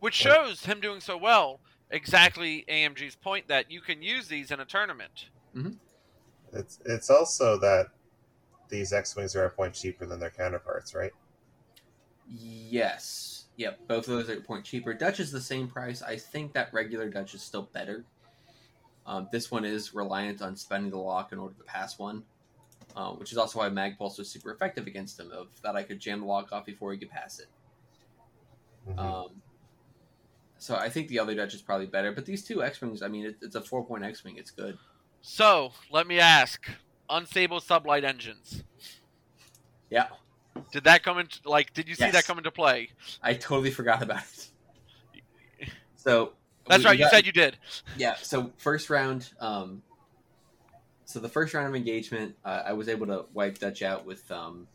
Which shows him doing so well. Exactly A M G's point that you can use these in a tournament. Mm-hmm. It's it's also that these X-Wings are a point cheaper than their counterparts, right? Yes. Yep, both of those are a point cheaper. Dutch is the same price. I think that regular Dutch is still better. Um, this one is reliant on spending the lock in order to pass one, uh, which is also why Magpulse was super effective against him, of that I could jam the lock off before he could pass it. Mm-hmm. Um, so I think the other Dutch is probably better, but these two X-Wings, I mean, it, it's a four-point X-Wing. It's good. So, let me ask, unstable sublight engines. Yeah. Did that come into, like, did you yes. see that come into play? I totally forgot about it. So... That's we, right, we got, you said you did. Yeah, so first round, um, so the first round of engagement, uh, I was able to wipe Dutch out with um,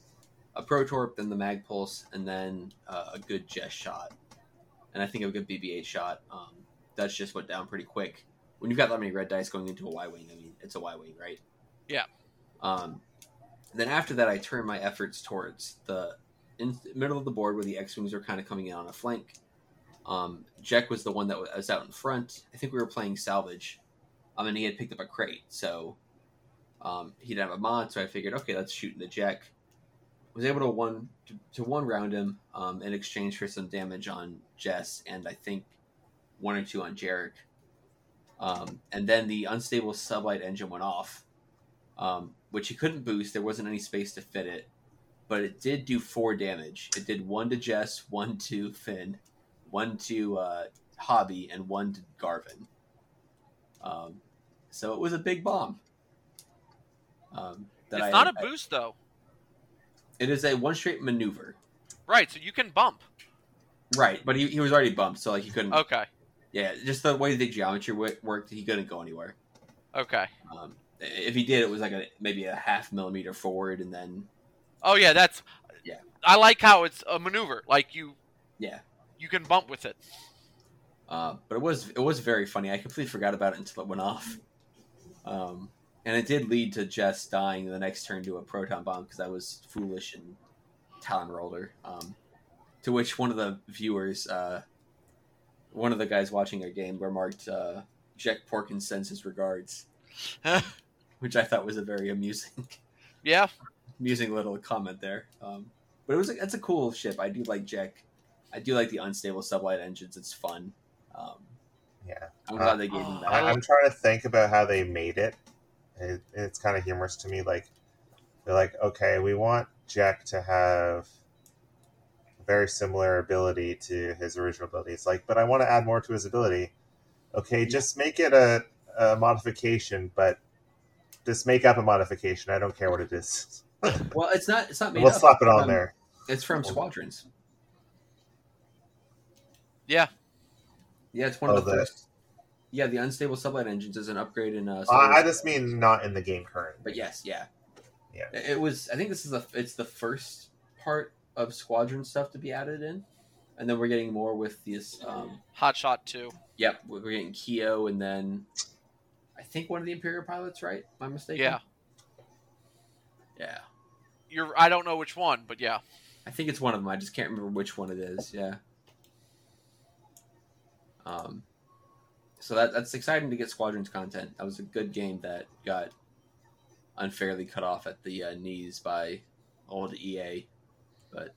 a Protorp, then the Magpulse, and then uh, a good Jess shot. And I think a good B B eight shot. Um, Dutch just went down pretty quick. When you've got that many red dice going into a Y-Wing, I mean, it's a Y-Wing, right? Yeah. Um, then after that, I turned my efforts towards the in- middle of the board where the X-Wings are kind of coming in on a flank. Um, Jack was the one that was out in front. I think we were playing salvage. Um, and he had picked up a crate, so um, he didn't have a mod. So I figured, okay, let's shoot into Jack. Was able to one to, to one round him um, in exchange for some damage on Jess, and I think one or two on Jarek. Um, and then the unstable sublight engine went off, um, which he couldn't boost. There wasn't any space to fit it, but it did do four damage. It did one to Jess, one to Finn, one to uh, Hobby, and one to Garvin. Um, so it was a big bomb. Um, that it's I, not a I, boost, though. It is a one-straight maneuver. Right, so you can bump. Right, but he, he was already bumped, so like he couldn't... Okay. Yeah, just the way the geometry worked, he couldn't go anywhere. Okay. Um, if he did, it was like a maybe a half millimeter forward, and then... Oh, yeah, that's... Yeah. I like how it's a maneuver. Like, you... Yeah. You can bump with it. Uh, but it was it was very funny. I completely forgot about it until it went off. Um, and it did lead to Jess dying the next turn to a proton bomb because I was foolish and Talon rolled her. Um, to which one of the viewers, uh, one of the guys watching our game, remarked, uh, Jack Porkins sends his regards. Which I thought was a very amusing yeah, amusing little comment there. Um, but it was it's a cool ship. I do like Jack. I do like the unstable sublight engines. It's fun. Um, yeah. I'm glad uh, they gave them that. I, I'm trying to think about how they made it. it it's kind of humorous to me. Like, they're like, okay, we want Jack to have a very similar ability to his original ability. It's like, but I want to add more to his ability. Okay, yeah. Just make it a, a modification, but just make up a modification. I don't care what it is. Well, it's not, it's not made we'll up. We'll slap it on um, there. It's from Squadrons. Yeah, yeah, it's one oh, of the, the first. Yeah, the unstable sublight engines is an upgrade in. Uh, uh, I just mean not in the game current. But yes, yeah, yeah. It was. I think this is the. It's the first part of Squadron stuff to be added in, and then we're getting more with this. Um, Hotshot too. Yep, we're getting Keo, and then I think one of the Imperial pilots. Right? Am I mistaken? Yeah. Yeah. You're. I don't know which one, but yeah. I think it's one of them. I just can't remember which one it is. Yeah. Um, so that that's exciting to get Squadrons content. That was a good game that got unfairly cut off at the uh, knees by old E A, but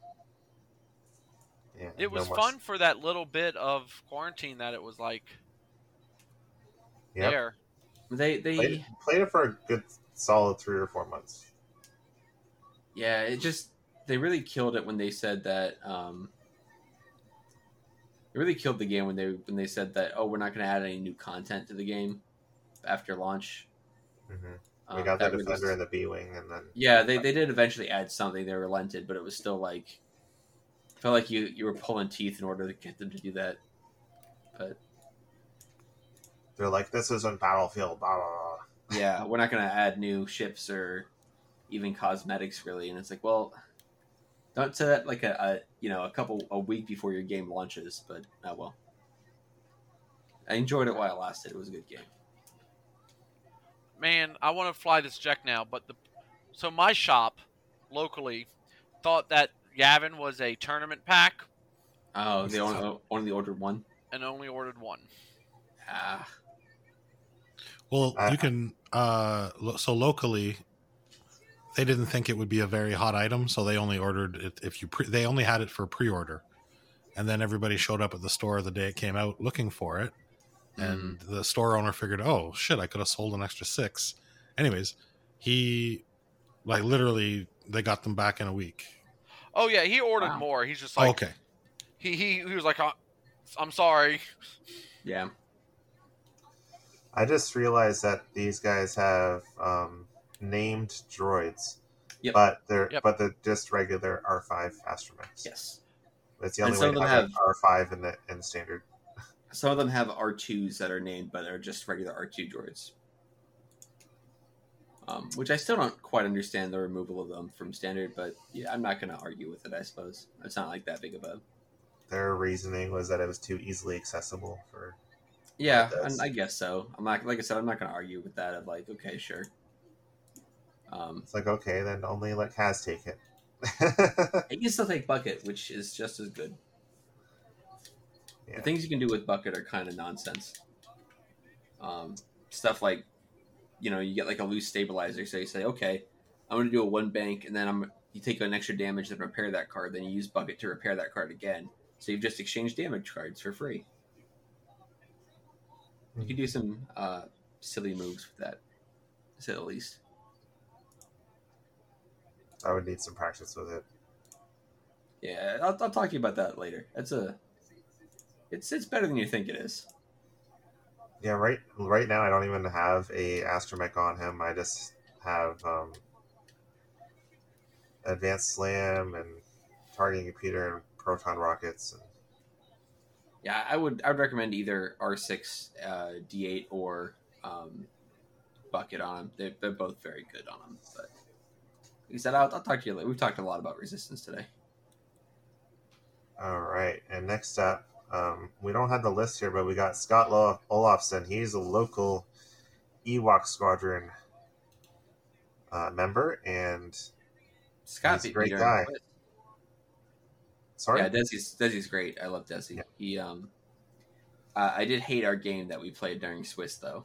yeah, it was no fun st- for that little bit of quarantine that it was like yep. there. They they played, played it for a good solid three or four months. Yeah, it just they really killed it when they said that. Um, It really killed the game when they when they said that, oh, we're not going to add any new content to the game after launch. Mm-hmm. They got um, the Defender was... and the B-Wing, and then... Yeah, they, they did eventually add something. They relented, but it was still like... felt like you, you were pulling teeth in order to get them to do that. But... They're like, this isn't Battlefield, blah, blah, blah. Yeah, we're not going to add new ships or even cosmetics, really. And it's like, well... Don't say that like a, a you know a couple a week before your game launches, but oh well. I enjoyed it while it lasted. It was a good game. Man, I want to fly this Jek now, but the so my shop locally thought that Yavin was a tournament pack. Oh, they only, only ordered one. And only ordered one. Ah. Well, ah. you can uh, so locally. They didn't think it would be a very hot item, so they only ordered it if you. Pre- they only had it for pre-order, and then everybody showed up at the store the day it came out looking for it, and mm. the store owner figured, "Oh shit, I could have sold an extra six." Anyways, he like literally they got them back in a week. Oh yeah, he ordered wow. more. He's just like, oh, okay. He he he was like, "I'm sorry." Yeah. I just realized that these guys have. Um, named droids, yep. but they're yep. but they're just regular R five astromechs. Yes, that's the only way to have, have R five in the in the standard. Some of them have R twos that are named, but they're just regular R two droids. Um, which I still don't quite understand the removal of them from standard, but yeah, I'm not going to argue with it. I suppose it's not like that big of a. Their reasoning was that it was too easily accessible for. Yeah, I, I guess so. I'm not like I said. I'm not going to argue with that. Of like, okay, sure. Um, it's like, okay, then only let Kaz take it. I can still take Bucket, which is just as good. Yeah. The things you can do with Bucket are kind of nonsense. Um, stuff like, you know, you get like a loose stabilizer, so you say, okay, I'm going to do a one bank, and then I'm you take an extra damage to repair that card, then you use Bucket to repair that card again. So you've just exchanged damage cards for free. Mm-hmm. You can do some uh, silly moves with that, to say the least. I would need some practice with it. Yeah, I'll, I'll talk to you about that later. It's a, it's it's better than you think it is. Yeah, right. Right now, I don't even have a astromech on him. I just have um, advanced slam and targeting computer and proton rockets. And... Yeah, I would I would recommend either R six, uh, D eight, or um, Bucket on him. They're, they're both very good on him, but. He said, I'll, I'll talk to you later. We've talked a lot about resistance today. All right. And next up, um, we don't have the list here, but we got Scott Lo- Olofsson. He's a local Ewok Squadron uh, member, and Scott he's a great guy. Sorry? Yeah, Desi's, Desi's great. I love Desi. Yeah. He, um, uh, I did hate our game that we played during Swiss, though.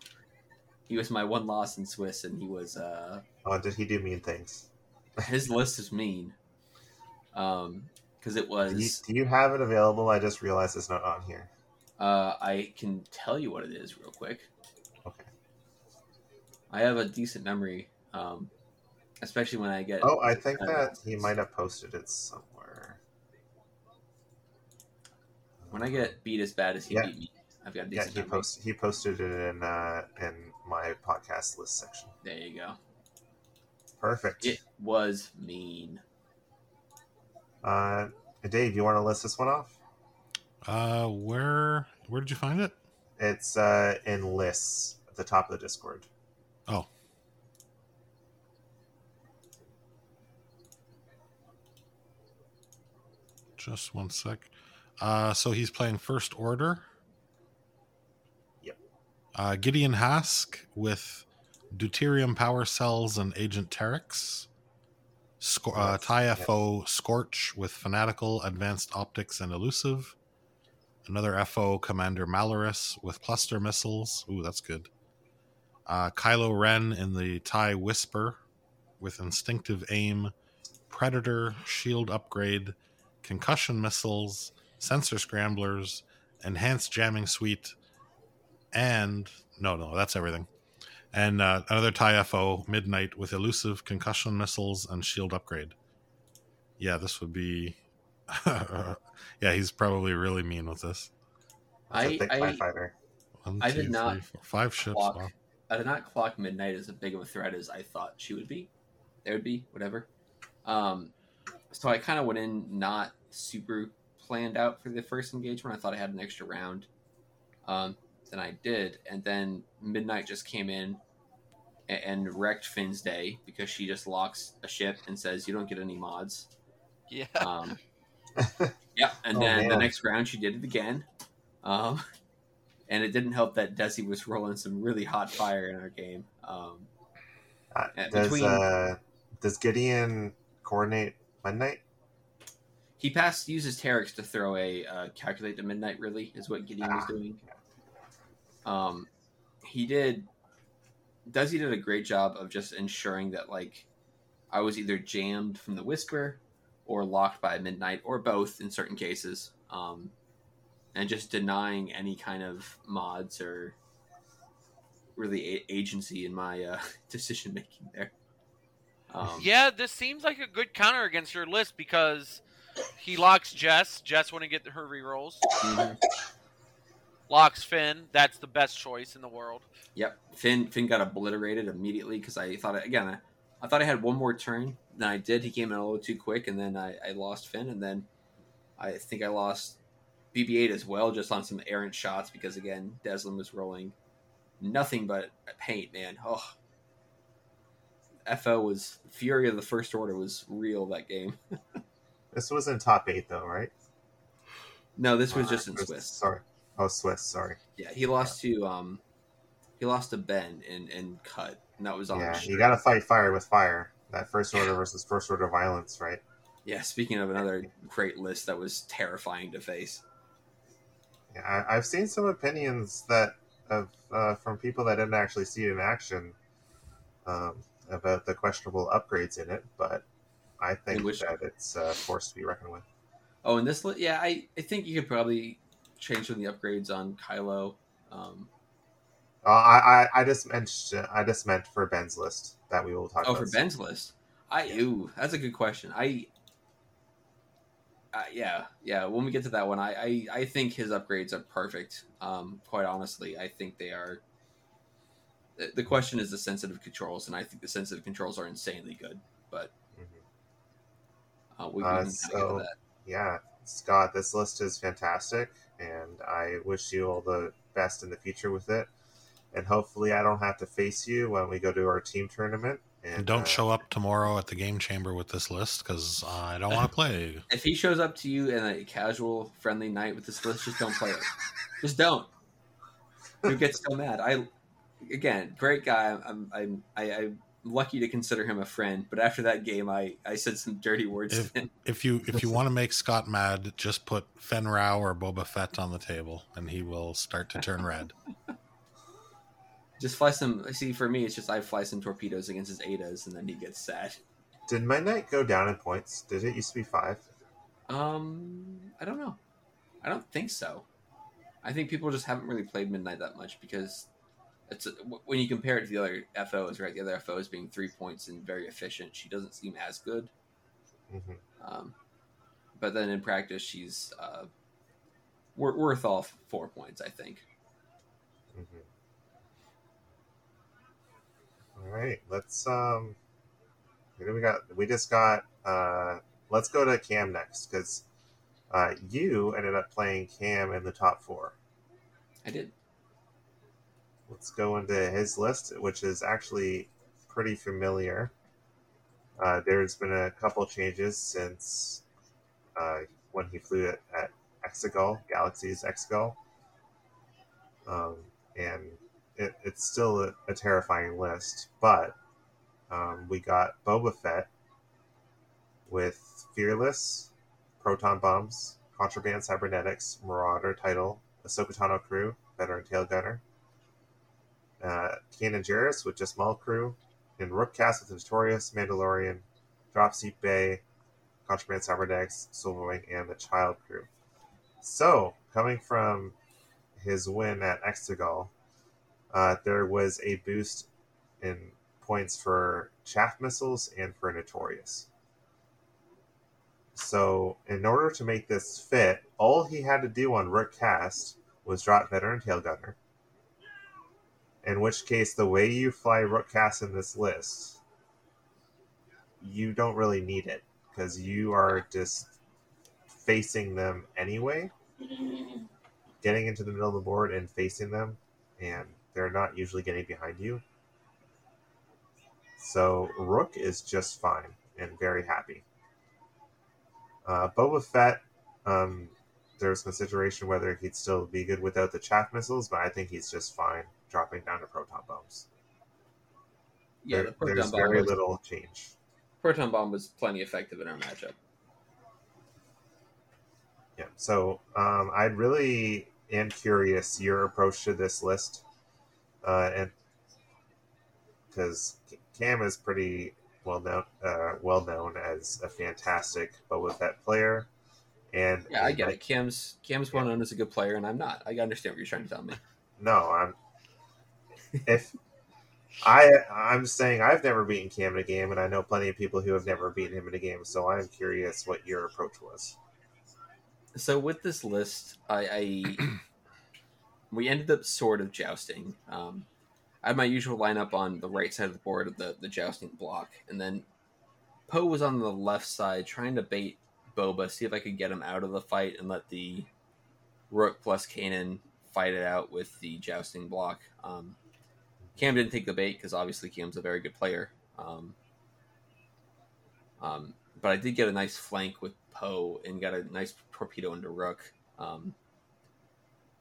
He was my one loss in Swiss, and he was... Uh, oh, did he do mean things? His list is mean. Um, because it was... Do you, do you have it available? I just realized it's not on here. Uh, I can tell you what it is real quick. Okay. I have a decent memory, um, especially when I get... Oh, I think that he might have posted it somewhere. When I get beat as bad as he yeah. beat me, I've got a decent yeah, he memory. Post, he posted it in, uh, in my podcast list section. There you go. Perfect. It was mean. Uh, Dave, you want to list this one off? Uh, where where did you find it? It's uh, in lists at the top of the Discord. Oh. Just one sec. Uh, so he's playing First Order. Yep. Uh, Gideon Hask with... Deuterium Power Cells and Agent Terex. Scor- uh, T I E F O Scorch with Fanatical, Advanced Optics, and Elusive. Another F O Commander Malorus with Cluster Missiles. Ooh, that's good. Uh, Kylo Ren in the T I E Whisper with Instinctive Aim, Predator, Shield Upgrade, Concussion Missiles, Sensor Scramblers, Enhanced Jamming Suite, and... No, no, that's everything. And uh, another T I E F O, Midnight, with Elusive, Concussion Missiles, and Shield Upgrade. Yeah, this would be... yeah, he's probably really mean with this. That's I, a big I, fighter. One, I two, did not three, four, five ships. Wow. I did not clock Midnight as a big of a threat as I thought she would be. There would be, whatever. Um, so I kind of went in not super planned out for the first engagement. I thought I had an extra round um, than I did. And then Midnight just came in and, and wrecked Finn's day because she just locks a ship and says, you don't get any mods. Yeah. Um, yeah. And oh, then man. the next round she did it again. Um, and it didn't help that Desi was rolling some really hot fire in our game. Um, uh, does, between... uh, does Gideon coordinate Midnight? He passed, uses Terex to throw a uh, calculate to Midnight, really, is what Gideon ah. was doing. Um, he did... Desi did a great job of just ensuring that, like, I was either jammed from the Whisper or locked by Midnight, or both in certain cases. Um, and just denying any kind of mods or really a- agency in my uh, decision-making there. Um, yeah, this seems like a good counter against your list because he locks Jess. Jess wouldn't get her rerolls. Mm-hmm. Locks Finn. That's the best choice in the world. Yep. Finn Finn got obliterated immediately because I thought, again, I, I thought I had one more turn than I did. He came in a little too quick, and then I, I lost Finn, and then I think I lost B B eight as well, just on some errant shots because, again, Deslim was rolling nothing but paint, man. Oh, F O was... Fury of the First Order was real that game. This was in top eight, though, right? No, this was uh, just in was, Swiss. Sorry. Oh, Swiss, sorry. Yeah, he lost yeah. to um, he lost to Ben in, in cut, and that was on. Yeah, you got to fight fire with fire. That First Order versus First Order violence, right? Yeah. Speaking of another great list that was terrifying to face. Yeah, I, I've seen some opinions that of uh, from people that didn't actually see it in action um, about the questionable upgrades in it, but I think which... that it's uh, forced to be reckoned with. Oh, and this, yeah, I, I think you could probably. Change from the upgrades on Kylo. Um, uh, I, I I just meant I just meant for Ben's list that we will talk. Oh, about. Oh, for soon. Ben's list. I yeah. ooh, that's a good question. I. Uh, yeah, yeah. When we get to that one, I, I, I think his upgrades are perfect. Um, quite honestly, I think they are. The, the question is the sensitive controls, and I think the sensitive controls are insanely good. But mm-hmm. uh, we, we uh, can so, get to that. Yeah, Scott, this list is fantastic. And I wish you all the best in the future with it. And hopefully I don't have to face you when we go to our team tournament. And, and don't uh, show up tomorrow at the game chamber with this list because uh, I don't want to play. If he shows up to you in a casual, friendly night with this list, just don't play it. Just don't. You get so mad. I, again, great guy. I'm, I'm, I, I'm lucky to consider him a friend. But after that game, I, I said some dirty words if, to him. If you if you want to make Scott mad, just put Fen Rao or Boba Fett on the table, and he will start to turn red. Just fly some... See, for me, it's just I fly some torpedoes against his Adas, and then he gets sad. Did Midnight go down in points? Did it used to be five? Um, I don't know. I don't think so. I think people just haven't really played Midnight that much, because... It's a, when you compare it to the other F Os, right? The other F Os being three points and very efficient. She doesn't seem as good. Mm-hmm. Um, but then in practice, she's uh, wor- worth all four points, I think. Mm-hmm. All right, let's. Um, we got. We just got. Uh, let's go to Cam next because uh, you ended up playing Cam in the top four. I did. Let's go into his list, which is actually pretty familiar. Uh, there's been a couple changes since uh, when he flew at, at Exegol, Galaxy's Exegol. Um, and it, it's still a, a terrifying list, but um, we got Boba Fett with Fearless, Proton Bombs, Contraband Cybernetics, Marauder Title, Ahsoka Tano Crew, Veteran Tail Gunner. Uh, Kanan Jarrus with just Maul Crew, and Rook Cast with the Notorious, Mandalorian, Dropseat Bay, Contraband Cybernetics, Silverwing, and the Child Crew. So, coming from his win at Exegol, uh, there was a boost in points for Chaff Missiles and for Notorious. So, in order to make this fit, all he had to do on Rook Cast was drop Veteran Tail Gunner. in which case the way you fly Rootcast in this list, you don't really need it because you are just facing them anyway, getting into the middle of the board and facing them, and they're not usually getting behind you. So Rook is just fine and very happy. Uh, Boba Fett, um, there's consideration whether he'd still be good without the chaff missiles, but I think he's just fine dropping down to proton bombs. Yeah, there, the proton there's bomb very was, little change. Proton bomb was plenty effective in our matchup. Yeah, so um, I really am curious your approach to this list, uh, and because Cam is pretty well known, uh, well known as a fantastic Boba Fett player. And yeah, I get like, it. Cam's Cam's well known as a good player, and I'm not. I understand what you're trying to tell me. No, I'm. If I I'm saying I've never beaten Cam in a game, and I know plenty of people who have never beaten him in a game. So I'm curious what your approach was. So with this list, I, I we ended up sort of jousting. Um, I had my usual lineup on the right side of the board of the the jousting block, and then Poe was on the left side trying to bait Boba, see if I could get him out of the fight and let the Rook plus Kanan fight it out with the jousting block. Um, Cam didn't take the bait because obviously Cam's a very good player. Um, um, but I did get a nice flank with Poe and got a nice torpedo into Rook. Um,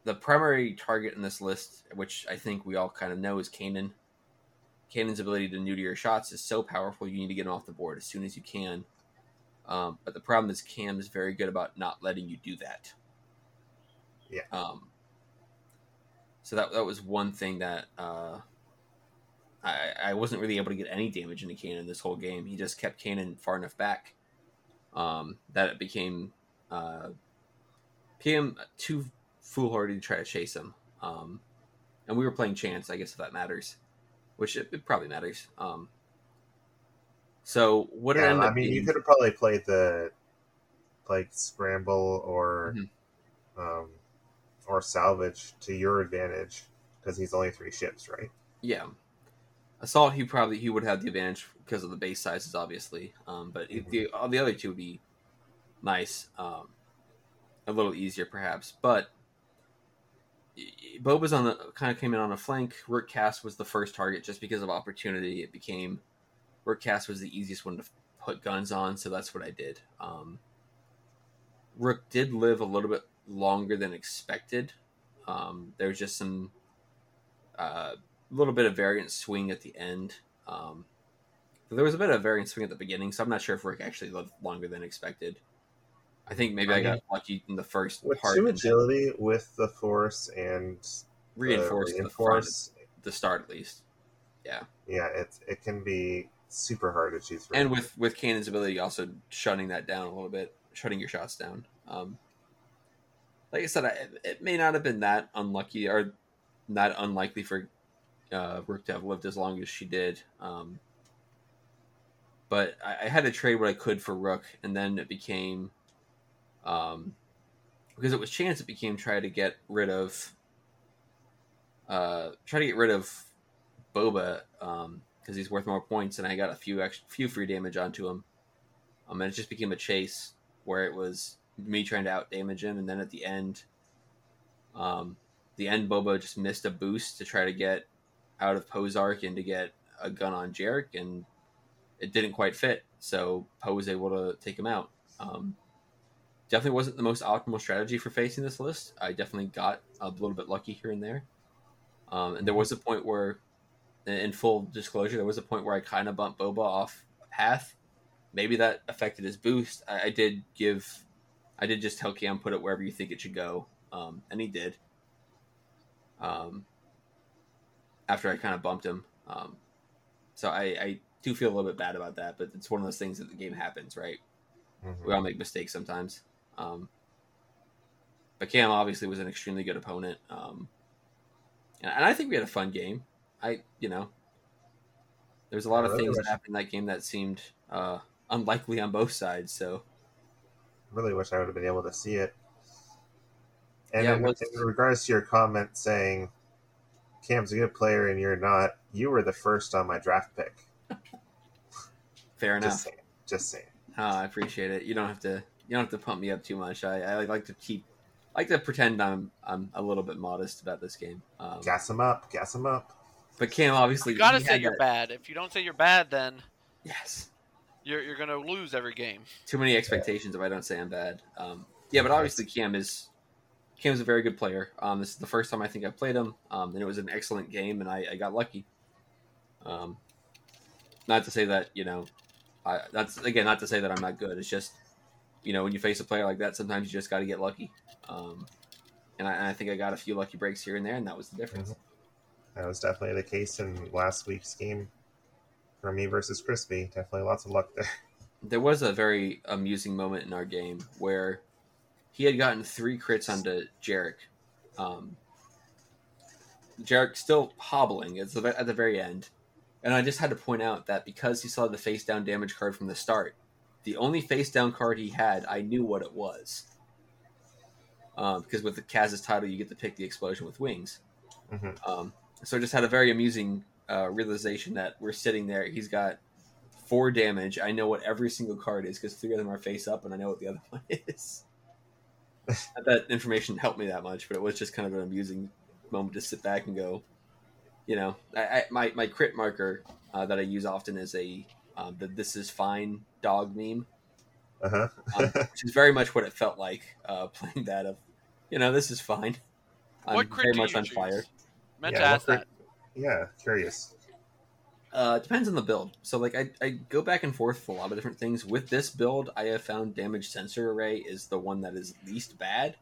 the primary target in this list, which I think we all kind of know, is Kanan. Kanan's ability to neuter your shots is so powerful, you need to get him off the board as soon as you can. Um, but the problem is Cam is very good about not letting you do that. Yeah. Um, so that that was one thing that uh, I, I wasn't really able to get any damage into Kanan this whole game. He just kept Kanan far enough back um, that it became uh, Cam too foolhardy to try to chase him. Um, and we were playing chance, I guess, if that matters, which it, it probably matters. Um, So what yeah, I mean, being... you could have probably played the like scramble or mm-hmm. um, or salvage to your advantage because he's only three ships, right? Yeah, assault. He probably he would have the advantage because of the base sizes, obviously. Um, but mm-hmm. the all the other two would be nice, um, a little easier perhaps. But Boba's on the kind of came in on a flank. Rootcast was the first target just because of opportunity. It became. Rootcast was the easiest one to put guns on, so that's what I did. Um, Rook did live a little bit longer than expected. Um, there was just some uh, little bit of variant swing at the end. Um, but there was a bit of variant swing at the beginning, so I'm not sure if Rook actually lived longer than expected. I think maybe I, I got mean, lucky in the first with part. With two agility, with the force and reinforce, the, reinforce. The, front, the start at least. Yeah. Yeah, it it can be super hard to choose for and with with Kanan's ability also shutting that down a little bit, shutting your shots down. Um like I said, I, it may not have been that unlucky or not unlikely for uh Rook to have lived as long as she did, um but I, I had to trade what I could for Rook, and then it became um because it was chance, it became try to get rid of uh try to get rid of Boba, um because he's worth more points, and I got a few extra, few free damage onto him. Um, and it just became a chase where it was me trying to out-damage him, and then at the end, um, the end Boba just missed a boost to try to get out of Poe's arc and to get a gun on Jarek, and it didn't quite fit, so Poe was able to take him out. Um, definitely wasn't the most optimal strategy for facing this list. I definitely got a little bit lucky here and there. Um, and there was a point where in full disclosure, there was a point where I kind of bumped Boba off path. Maybe that affected his boost. I, I did give... I did just tell Cam, put it wherever you think it should go. Um, and he did. Um, after I kind of bumped him. Um, so I, I do feel a little bit bad about that, but it's one of those things that the game happens, right? Mm-hmm. We all make mistakes sometimes. Um, but Cam obviously was an extremely good opponent. Um, and, and I think we had a fun game. I, you know, there's a lot of really things wish... that happened in that game that seemed uh, unlikely on both sides. So, I really wish I would have been able to see it. And yeah, in, it was... in regards to your comment saying Cam's a good player and you're not, you were the first on my draft pick. Fair enough. Just saying. Just saying. Oh, I appreciate it. You don't have to. You don't have to pump me up too much. I, I like to keep. I like to pretend I'm. I'm a little bit modest about this game. Um, gas him up. Gas him up. But Cam, obviously, you gotta say you're that. bad. If you don't say you're bad, then yes, you're you're gonna lose every game. Too many expectations yeah. if I don't say I'm bad. Um, yeah, but obviously, Cam is. Cam is a very good player. Um, this is the first time I think I played him, um, and it was an excellent game, and I, I got lucky. Um, not to say that you know. I, that's again not to say that I'm not good. It's just, you know, when you face a player like that, sometimes you just got to get lucky. Um, and, I, and I think I got a few lucky breaks here and there, and that was the difference. That was definitely the case in last week's game for me versus Crispy. Definitely lots of luck there. There was a very amusing moment in our game where he had gotten three crits onto Jarek. Um, Jarek still hobbling at the, at the very end. And I just had to point out that because he saw the face-down damage card from the start, the only face-down card he had, I knew what it was. Um, because with the Kaz's title, you get to pick the explosion with wings. Mm-hmm. Um, so I just had a very amusing uh, realization that we're sitting there. He's got four damage. I know what every single card is because three of them are face-up, and I know what the other one is. Not that information helped me that much, but it was just kind of an amusing moment to sit back and go, you know, I, I, my, my crit marker uh, that I use often is a um, the "this is fine" dog meme, uh-huh. um, which is very much what it felt like uh, playing that of, you know, this is fine. I'm what crit very much on choose? Fire. Meant yeah, to ask that. Yeah, curious. Uh, it depends on the build. So, like, I I go back and forth with a lot of different things. With this build, I have found damage sensor array is the one that is least bad.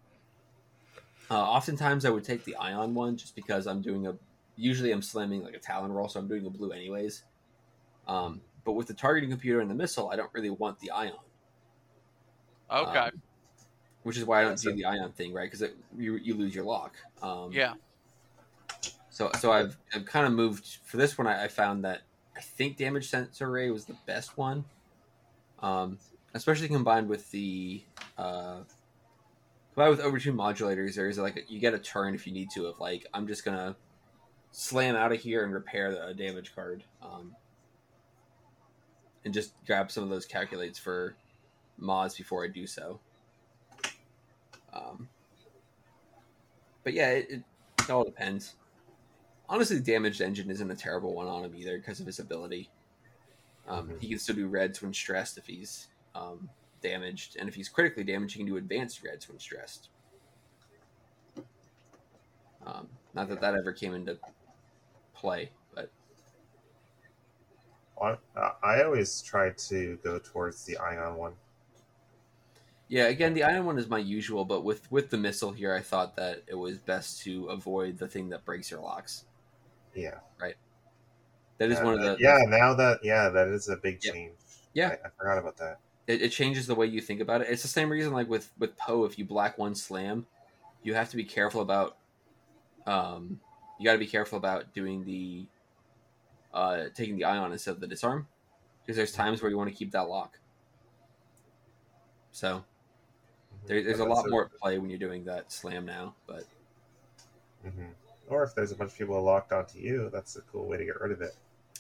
Uh, oftentimes, I would take the ion one just because I'm doing a. Usually I'm slamming like a Talon roll, so I'm doing the blue anyways. Um, but with the targeting computer and the missile, I don't really want the ion. Okay. Um, which is why I don't do the ion thing, right? Because you you lose your lock. Um, yeah. So so I've I've kind of moved for this one. I, I found that I think damage sensor array was the best one, um, especially combined with the uh, combined with overtune modulators. There is like you get a turn if you need to of like I'm just gonna. Slam out of here and repair the damage card, um, and just grab some of those calculates for mods before I do so. Um, but yeah, it, it all depends. Honestly, Damaged Engine isn't a terrible one on him either because of his ability. Um, mm-hmm. He can still do reds when stressed if he's um, damaged, and if he's critically damaged, he can do advanced reds when stressed. Um, not that that ever came into play, but I always try to go towards the ion one. Yeah, again, the ion one is my usual, but with, with the missile here, I thought that it was best to avoid the thing that breaks your locks. Yeah, right. That is uh, one of the yeah. Now that yeah, that is a big yep. change. Yeah, I, I forgot about that. It, it changes the way you think about it. It's the same reason, like with with Poe, if you black one slam, you have to be careful about. Um, you got to be careful about doing the uh, taking the ion instead of the disarm because there's times where you want to keep that lock. So there, there's a lot a, more at play when you're doing that slam now, but mm-hmm. or if there's a bunch of people locked onto you, that's a cool way to get rid of it.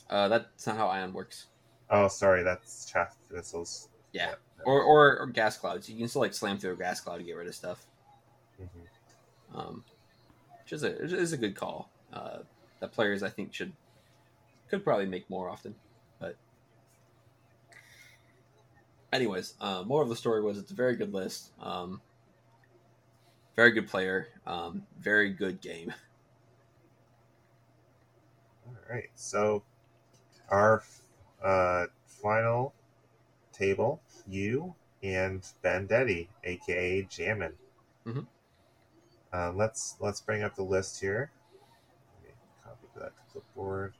Uh, that's not how ion works. Oh, sorry, that's chaff missiles. Yeah, yeah. Or, or or gas clouds. You can still like slam through a gas cloud to get rid of stuff. Mm-hmm. Um. Which is a, is a good call uh, that players, I think, should could probably make more often. But anyways, uh, more of the story was it's a very good list, um, very good player, um, very good game. All right, so our uh, final table, you and Bandetti, a k a. Jammin'. Mm-hmm. Uh, let's let's bring up the list here. Let me copy that to clipboard.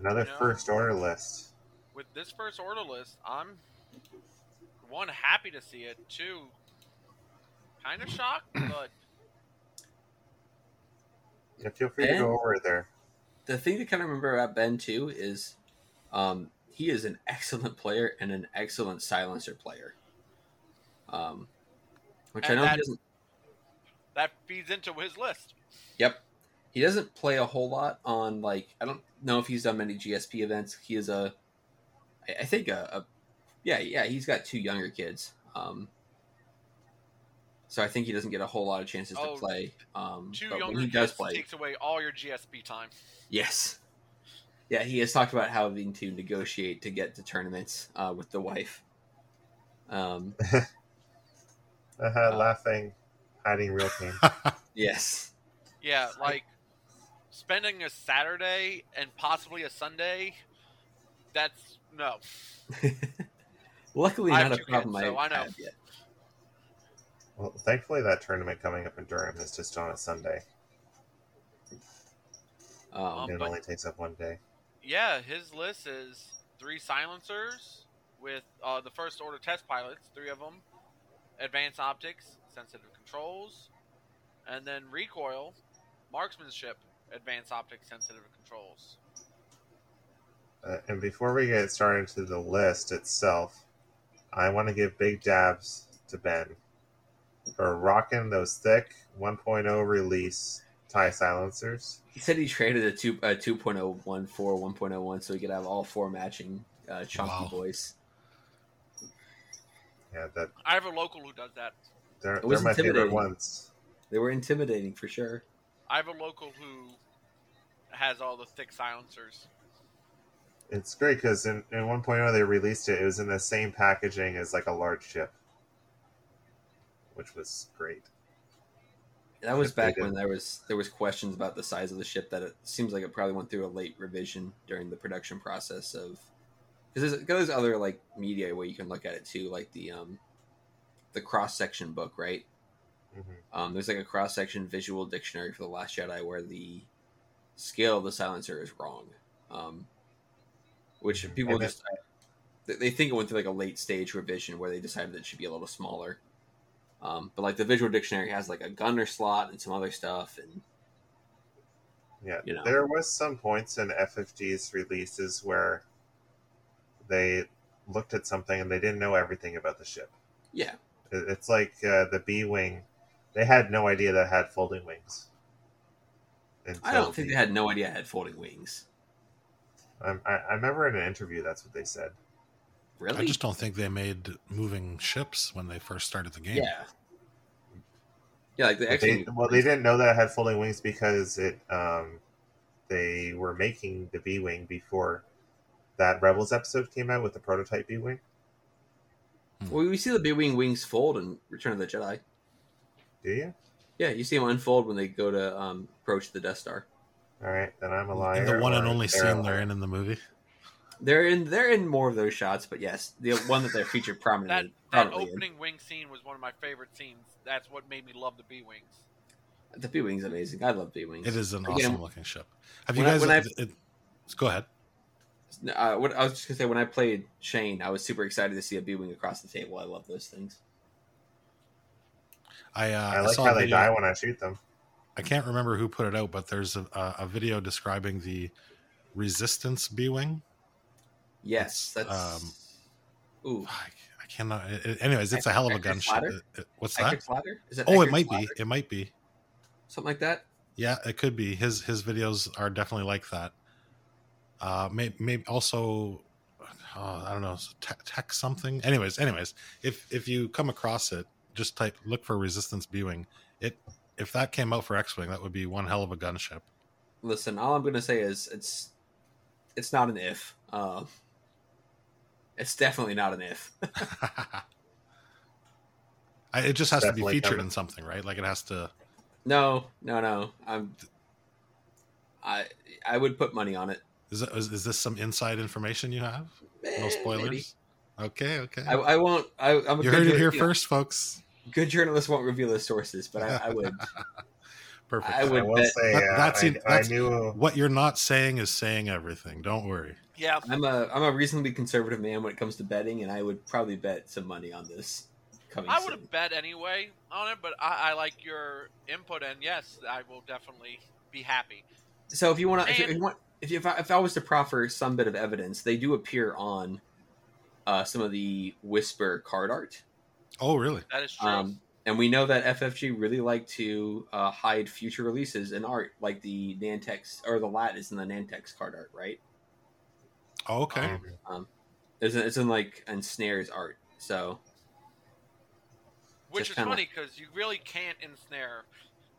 Another you know, first order list. With this first order list, I'm one happy to see it, two kind of shocked, but yeah, feel free Ben, to go over there. The thing to kind of remember about Ben too is. Um, He is an excellent player and an excellent silencer player. Um, Which and I know that, he doesn't. That feeds into his list. Yep. He doesn't play a whole lot on, like, I don't know if he's done many G S P events. He is a, I think a, a yeah, yeah, he's got two younger kids. Um, so I think he doesn't get a whole lot of chances oh, to play. Um, two but younger when he does kids play, takes away all your G S P time. Yes. Yeah, he has talked about having to negotiate to get to tournaments uh, with the wife. Um, uh-huh, laughing, hiding real pain. Yes. Yeah, like spending a Saturday and possibly a Sunday, that's no. Luckily, not a problem I haven't had yet. Well, thankfully, that tournament coming up in Durham is just on a Sunday. Um, it only takes up one day. Yeah, his list is three silencers with uh, the first order test pilots, three of them, advanced optics, sensitive controls, and then recoil, marksmanship, advanced optics, sensitive controls. Uh, and before we get started to the list itself, I want to give big dabs to Ben for rocking those thick one point oh release T I E silencers. He said he traded a two uh, two point oh one for one point oh one so he could have all four matching uh, chunky wow. boys. Yeah, that. I have a local who does that. They're, they're my favorite ones. They were intimidating for sure. I have a local who has all the thick silencers. It's great because in, in one point oh they released it. It was in the same packaging as like a large ship, which was great. That was back when there was there was questions about the size of the ship. That it seems like it probably went through a late revision during the production process of because there's, there's other like media where you can look at it too, like the um the cross section book, right? Mm-hmm. Um, there's like a cross section visual dictionary for The Last Jedi where the scale of the silencer is wrong, um, which mm-hmm. people just they think it went through like a late stage revision where they decided that it should be a little smaller. Um, but like the visual dictionary has like a gunner slot and some other stuff, and yeah, you know. There was some points in F F G's releases where they looked at something and they didn't know everything about the ship. Yeah, it's like uh, the B wing; they had no idea that it had folding wings. I don't think the... they had no idea it had folding wings. Um, I, I remember in an interview that's what they said. Really? I just don't think they made moving ships when they first started the game. Yeah. Yeah, like they actually. They, well, they didn't know that it had folding wings because it. Um, they were making the B wing before that Rebels episode came out with the prototype B wing. Well, we see the B wing wings fold in Return of the Jedi. Do you? Yeah, you see them unfold when they go to um, approach the Death Star. All right, then I'm a liar. And the one and only scene they're in in the movie. They're in they're in more of those shots, but yes, the one that they're featured prominently. that that opening in. wing scene was one of my favorite scenes. That's what made me love the B-Wings. The B-Wing's amazing. I love B-Wings. It is an Again, awesome looking ship. Have you guys... I, it, it, go ahead. Uh, what, I was just going to say, when I played Shane, I was super excited to see a B-Wing across the table. I love those things. I, uh, I like I saw how they die when I shoot them. I can't remember who put it out, but there's a, a video describing the Resistance B-Wing. Yes, that's. Um, ooh, I, I cannot. It, anyways, it's I, a hell of a gunship. What's that? Is that oh, Eckert it might Slatter? be. It might be something like that. Yeah, it could be. His his videos are definitely like that. Uh, maybe may also, oh, I don't know, tech, tech something. Anyways, anyways, if if you come across it, just type look for Resistance B-Wing. It if that came out for X-Wing, that would be one hell of a gunship. Listen, all I'm going to say is it's it's not an if. Uh, It's definitely not an if. I, it just has to be featured coming. in something, right? Like it has to. No, no, no. I'm. I I would put money on it. Is that, is, is this some inside information you have? Eh, no spoilers. Maybe. Okay, okay. I, I won't. I, I'm. A you heard it here first, folks. Good journalists won't reveal their sources, but I, I would. Perfect. I would I will bet. say that, uh, that's, I, that's I knew what you're not saying is saying everything. Don't worry. Yeah, I'm a I'm a reasonably conservative man when it comes to betting, and I would probably bet some money on this. Coming I would have bet anyway on it, but I, I like your input, and yes, I will definitely be happy. So if you want to, if, you want, if, you, if, I, if I was to proffer some bit of evidence, they do appear on uh, some of the Whisper card art. Oh, really? That is true. Um, And we know that F F G really like to uh, hide future releases in art, like the Nantex or the Lattice and the Nantex card art, right? Oh, okay. Um, um, it's, in, it's in like Ensnare's art, so. Which is kinda funny because you really can't ensnare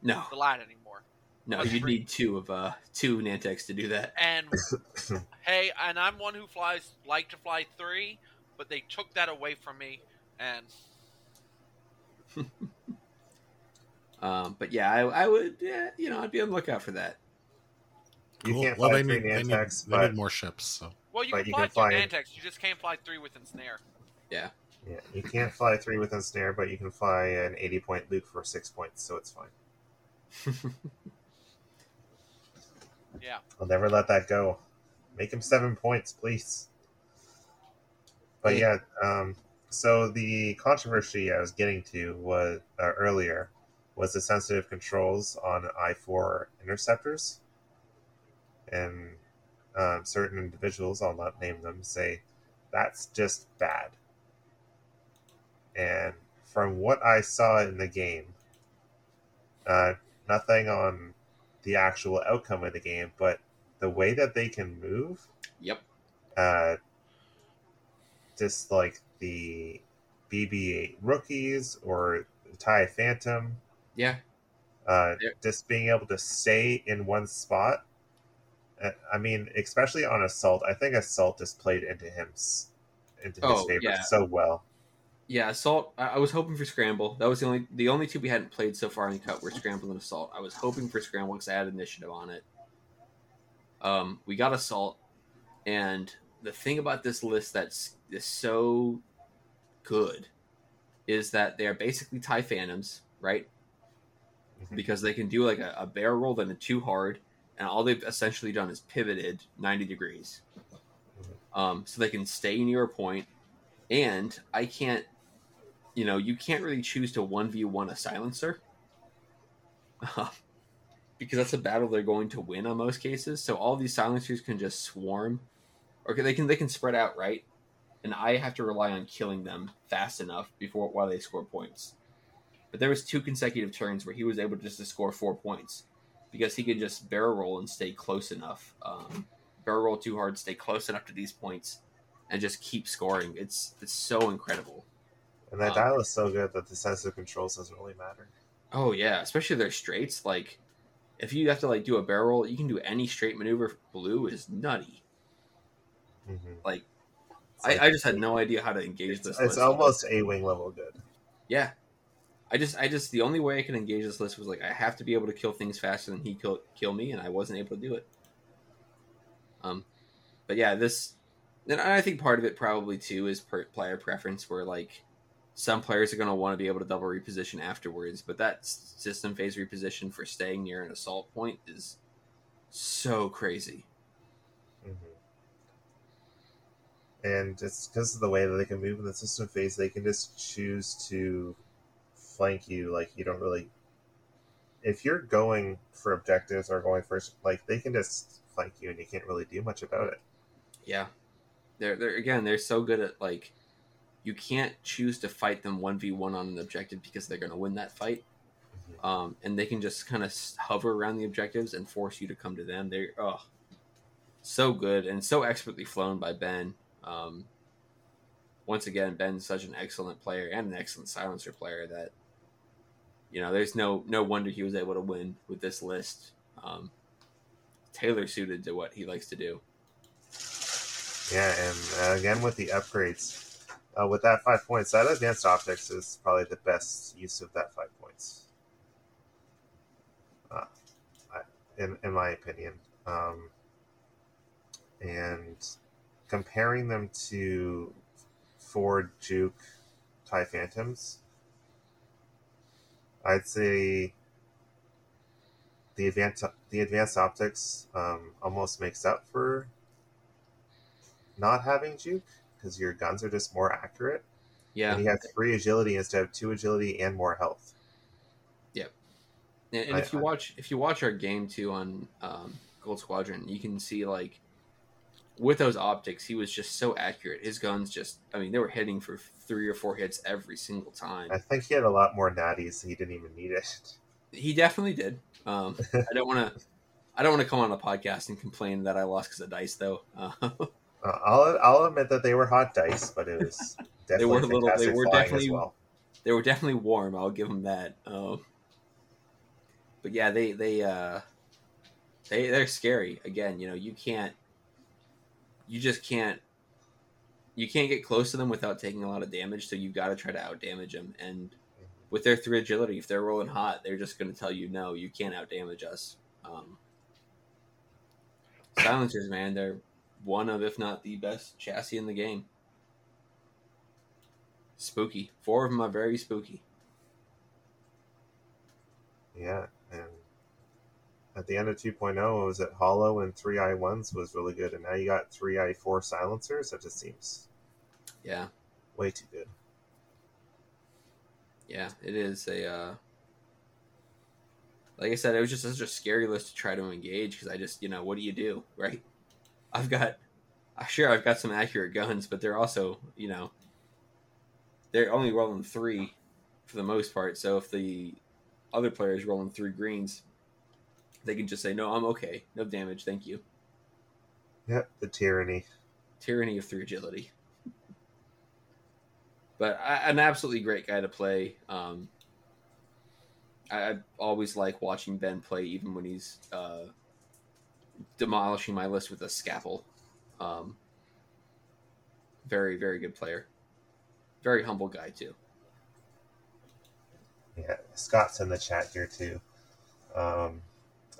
no. the Lat anymore. No, you need two of uh two Nantex to do that. And hey, and I'm one who flies like to fly three, but they took that away from me. And um, but yeah, I, I would yeah, you know I'd be on the lookout for that. You cool. can't fly well, they three need, Nantex, they need, but they need more ships. So well, you but can you fly can fly Nantex. You just can't fly three with Ensnare. Yeah. Yeah, you can't fly three with Ensnare, but you can fly an eighty-point Luke for six points, so it's fine. Yeah. I'll never let that go. Make him seven points, please. But yeah, um, so the controversy I was getting to was uh, earlier was the sensitive controls on I four interceptors. And um, certain individuals, I'll not name them, say, that's just bad. And from what I saw in the game, uh, nothing on the actual outcome of the game, but the way that they can move, yep, uh, just like the B B eight rookies or the TIE Phantom, yeah, uh, yep. just being able to stay in one spot. I mean, especially on Assault, I think Assault just played into him, into oh, his favor yeah. so well. Yeah, Assault, I was hoping for Scramble. That was the only the only two we hadn't played so far in Cut were Scramble and Assault. I was hoping for Scramble because I had initiative on it. Um, we got Assault, and the thing about this list that's is so good is that they're basically TIE Phantoms, right? Mm-hmm. Because they can do like a, a bear roll, then a two hard, and all they've essentially done is pivoted ninety degrees. Um, so they can stay near a point, and I can't You know, you can't really choose to one v one a silencer uh, because that's a battle they're going to win on most cases. So all these silencers can just swarm, or they can they can spread out, right? And I have to rely on killing them fast enough before while they score points. But there was two consecutive turns where he was able just to score four points because he could just barrel roll and stay close enough, um, barrel roll too hard, stay close enough to these points, and just keep scoring. It's it's so incredible. And that um, dial is so good that the sensitive controls doesn't really matter. Oh, yeah. Especially their straights. Like, if you have to, like, do a barrel roll, you can do any straight maneuver. Blue is nutty. Mm-hmm. Like, I, like, I just had no idea how to engage it's, this it's list. It's almost A-Wing level good. Yeah. I just, I just, the only way I could engage this list was, like, I have to be able to kill things faster than he kill, kill me, and I wasn't able to do it. Um, But, yeah, this, and I think part of it probably, too, is per, player preference, where, like, some players are going to want to be able to double reposition afterwards, but that system phase reposition for staying near an assault point is so crazy. Mm-hmm. And it's because of the way that they can move in the system phase, they can just choose to flank you. Like, you don't really... If you're going for objectives or going first, like, they can just flank you and you can't really do much about it. Yeah. They're, they're again, they're so good at, like... You can't choose to fight them one v one on an objective because they're going to win that fight. Mm-hmm. Um, and they can just kind of hover around the objectives and force you to come to them. They're oh, so good and so expertly flown by Ben. Um, once again, Ben's such an excellent player and an excellent silencer player that, you know, there's no no wonder he was able to win with this list. Um, tailor-suited to what he likes to do. Yeah, and uh, again with the upgrades... Uh, with that five points, that advanced optics is probably the best use of that five points, uh, I, in in my opinion. Um, and comparing them to Ford, Juke, TIE Phantoms, I'd say the advanced the advanced optics um, almost makes up for not having Juke, because your guns are just more accurate. Yeah. And you have three agility instead of two agility and more health. Yep. And, and I, if you I, watch if you watch our game too on um, Gold Squadron, you can see like with those optics, he was just so accurate. His guns just, I mean, they were hitting for three or four hits every single time. I think he had a lot more natties, so he didn't even need it. He definitely did. Um, I don't want to, I don't want to come on a podcast and complain that I lost because of dice, though. Uh, I'll, I'll admit that they were hot dice, but it was definitely they were a little, fantastic they were flying definitely, as well. They were definitely warm. I'll give them that. Um, but yeah, they, they, uh, they, they're scary. Again, you know, you can't. You just can't, you can't get close to them without taking a lot of damage. So you've got to try to outdamage them. And with their three agility, if they're rolling hot, they're just going to tell you, no, you can't outdamage us. Um, silencers, man, they're one of, if not the best chassis in the game. Spooky. Four of them are very spooky. Yeah. And at the end of two point oh, it was at Hollow, and three I ones was really good. And now you got three I four silencers. That just seems yeah, way too good. Yeah, it is a... Uh, like I said, it was just such a scary list to try to engage because I just, you know, what do you do, right? I've got... Sure, I've got some accurate guns, but they're also, you know... They're only rolling three for the most part, so if the other player is rolling three greens... They can just say, no, I'm okay. No damage. Thank you. Yep. The tyranny. Tyranny of three agility. But I, an absolutely great guy to play. Um, I, I always like watching Ben play, even when he's uh, demolishing my list with a scalpel. Um, very, very good player. Very humble guy, too. Yeah. Scott's in the chat here, too. Um,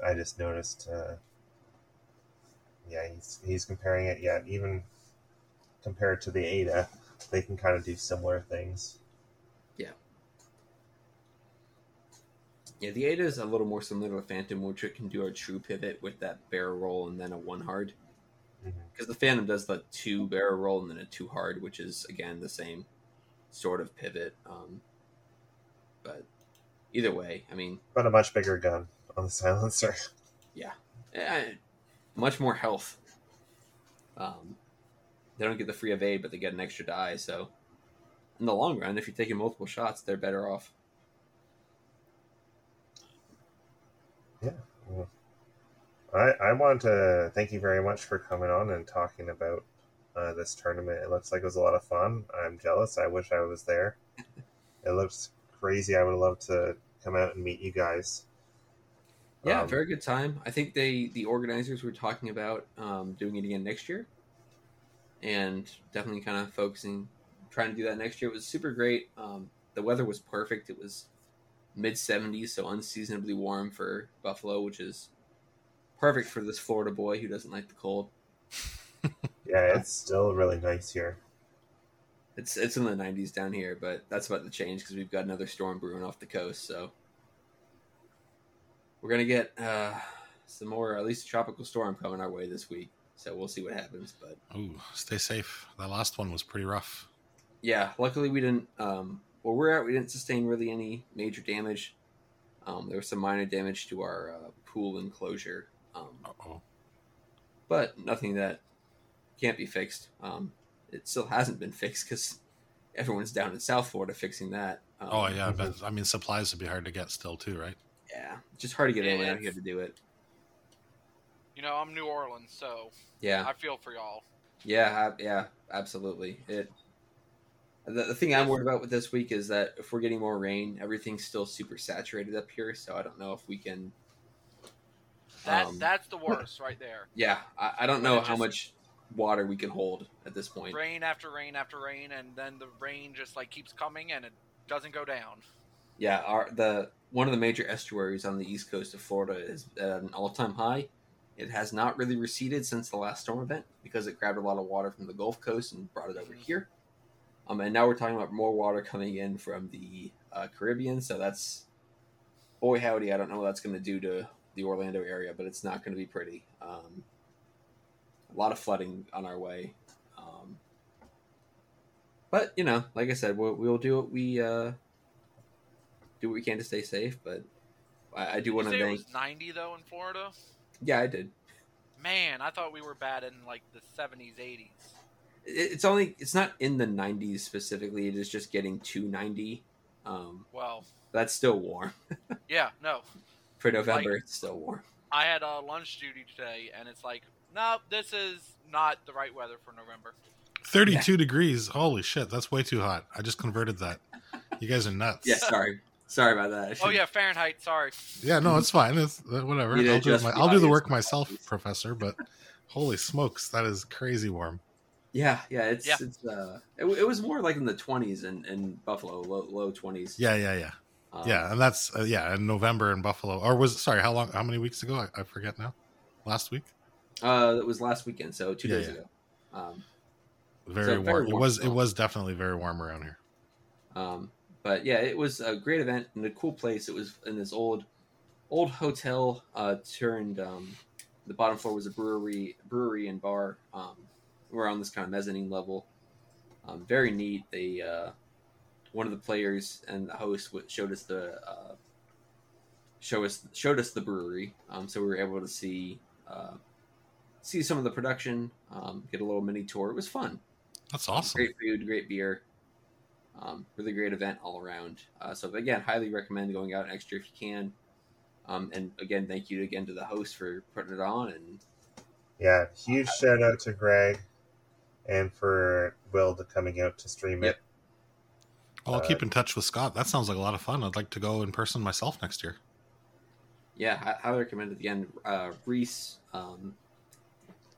I just noticed, uh, yeah, he's he's comparing it. Yeah, even compared to the Ada, they can kind of do similar things. Yeah, yeah. The Ada is a little more similar to a Phantom, which it can do a true pivot with that barrel roll and then a one hard. Because mm-hmm. the Phantom does the two barrel roll and then a two hard, which is again the same sort of pivot. Um, but either way, I mean, but a much bigger gun. On the silencer. Yeah. I, much more health. Um, they don't get the free evade, but they get an extra die. So in the long run, if you're taking multiple shots, they're better off. Yeah. Well, I, I want to thank you very much for coming on and talking about uh, this tournament. It looks like it was a lot of fun. I'm jealous. I wish I was there. It looks crazy. I would love to come out and meet you guys. Yeah, um, very good time. I think they the organizers were talking about um, doing it again next year, and definitely kind of focusing, trying to do that next year. It was super great. Um, the weather was perfect. It was mid seventies, so unseasonably warm for Buffalo, which is perfect for this Florida boy who doesn't like the cold. Yeah, it's still really nice here. It's it's in the nineties down here, but that's about to change because we've got another storm brewing off the coast, so... We're going to get uh, some more, at least a tropical storm coming our way this week. So we'll see what happens. But ooh, stay safe. That last one was pretty rough. Yeah, luckily we didn't, um, where we're at, we didn't sustain really any major damage. Um, there was some minor damage to our uh, pool enclosure. Um, Uh-oh. But nothing that can't be fixed. Um, it still hasn't been fixed because everyone's down in South Florida fixing that. Um, oh, yeah. But, I mean, supplies would be hard to get still, too, right? Yeah, it's just hard to get anyone out here to do it. You know, I'm New Orleans, so yeah, I feel for y'all. Yeah, I, yeah, absolutely. It. The, the thing I'm worried about with this week is that if we're getting more rain, everything's still super saturated up here, so I don't know if we can... That, um, that's the worst right there. Yeah, I, I don't know just, how much water we can hold at this point. Rain after rain after rain, and then the rain just like keeps coming, and it doesn't go down. Yeah, our, the one of the major estuaries on the east coast of Florida is at an all-time high. It has not really receded since the last storm event because it grabbed a lot of water from the Gulf Coast and brought it over here. Um, and now we're talking about more water coming in from the uh, Caribbean, so that's, boy howdy, I don't know what that's going to do to the Orlando area, but it's not going to be pretty. Um, a lot of flooding on our way. Um, but, you know, like I said, we'll, we'll do what we... Uh, do what we can to stay safe, but I, I do want to thank... It was ninety, though, in Florida? Yeah, I did. Man, I thought we were bad in like the seventies, eighties. It's only it's not in the nineties specifically. It is just getting to ninety. Um, well, that's still warm. Yeah, no. For November, like, it's still warm. I had a lunch duty today, and it's like, nope, this is not the right weather for November. thirty-two yeah. degrees. Holy shit, that's way too hot. I just converted that. You guys are nuts. Yeah, sorry. Sorry about that. Oh, yeah, Fahrenheit. Sorry. Yeah, no, it's fine. It's whatever. I'll do, my, I'll do the work myself, Professor, but holy smokes, that is crazy warm. Yeah, yeah, it's yeah. it's uh, it, it was more like in the twenties in, in Buffalo, low, low twenties. Yeah, yeah, yeah, um, yeah, and that's uh, yeah, in November in Buffalo, or was sorry, how long, how many weeks ago? I, I forget now. Last week. Uh, it was last weekend, so two yeah, days yeah. ago. Um, very, so warm. very warm. It was it was definitely very warm around here. Um, but yeah, it was a great event and a cool place. It was in this old old hotel. Uh, turned um, the bottom floor was a brewery, brewery and bar. Um. We're on this kind of mezzanine level. Um, very neat. They, uh, one of the players and the host showed us the uh, show us showed us the brewery. Um, so we were able to see uh, see some of the production, um, get a little mini tour. It was fun. That's awesome. Great food, great beer. Um, really great event all around. Uh, so again, highly recommend going out extra if you can. Um, and again, thank you again to the host for putting it on. And yeah, huge uh, shout out to Greg. And for Will to coming out to stream yep. it. Well, I'll uh, keep in touch with Scott. That sounds like a lot of fun. I'd like to go in person myself next year. Yeah, I, I would recommend it again. Uh, Reese, um,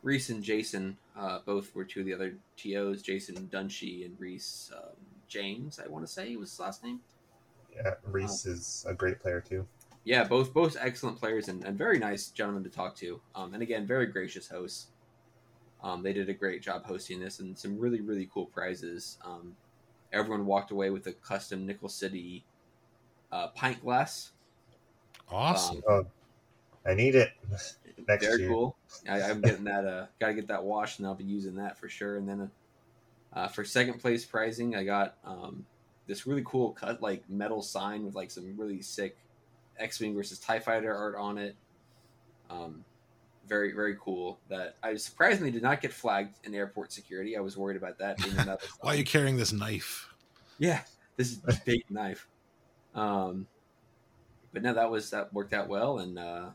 Reese and Jason, uh, both were two of the other T Os. Jason Dunshee and Reese um, James, I want to say was his last name. Yeah, Reese um, is a great player too. Yeah, both both excellent players and, and very nice gentlemen to talk to. Um, and again, very gracious hosts. Um, they did a great job hosting this and some really, really cool prizes. Um, everyone walked away with a custom Nickel City uh, pint glass. Awesome. Um, oh, I need it next year. Very cool. I, I'm getting that. Uh, Got to get that washed, and I'll be using that for sure. And then uh, for second place prizing, I got um, this really cool cut, like metal sign with like some really sick X-Wing versus TIE Fighter art on it. Um Very, very cool. That I surprisingly did not get flagged in airport security. I was worried about that. Being another Why are you carrying this knife? Yeah, this is a big knife. Um, but no, that was that worked out well, and uh,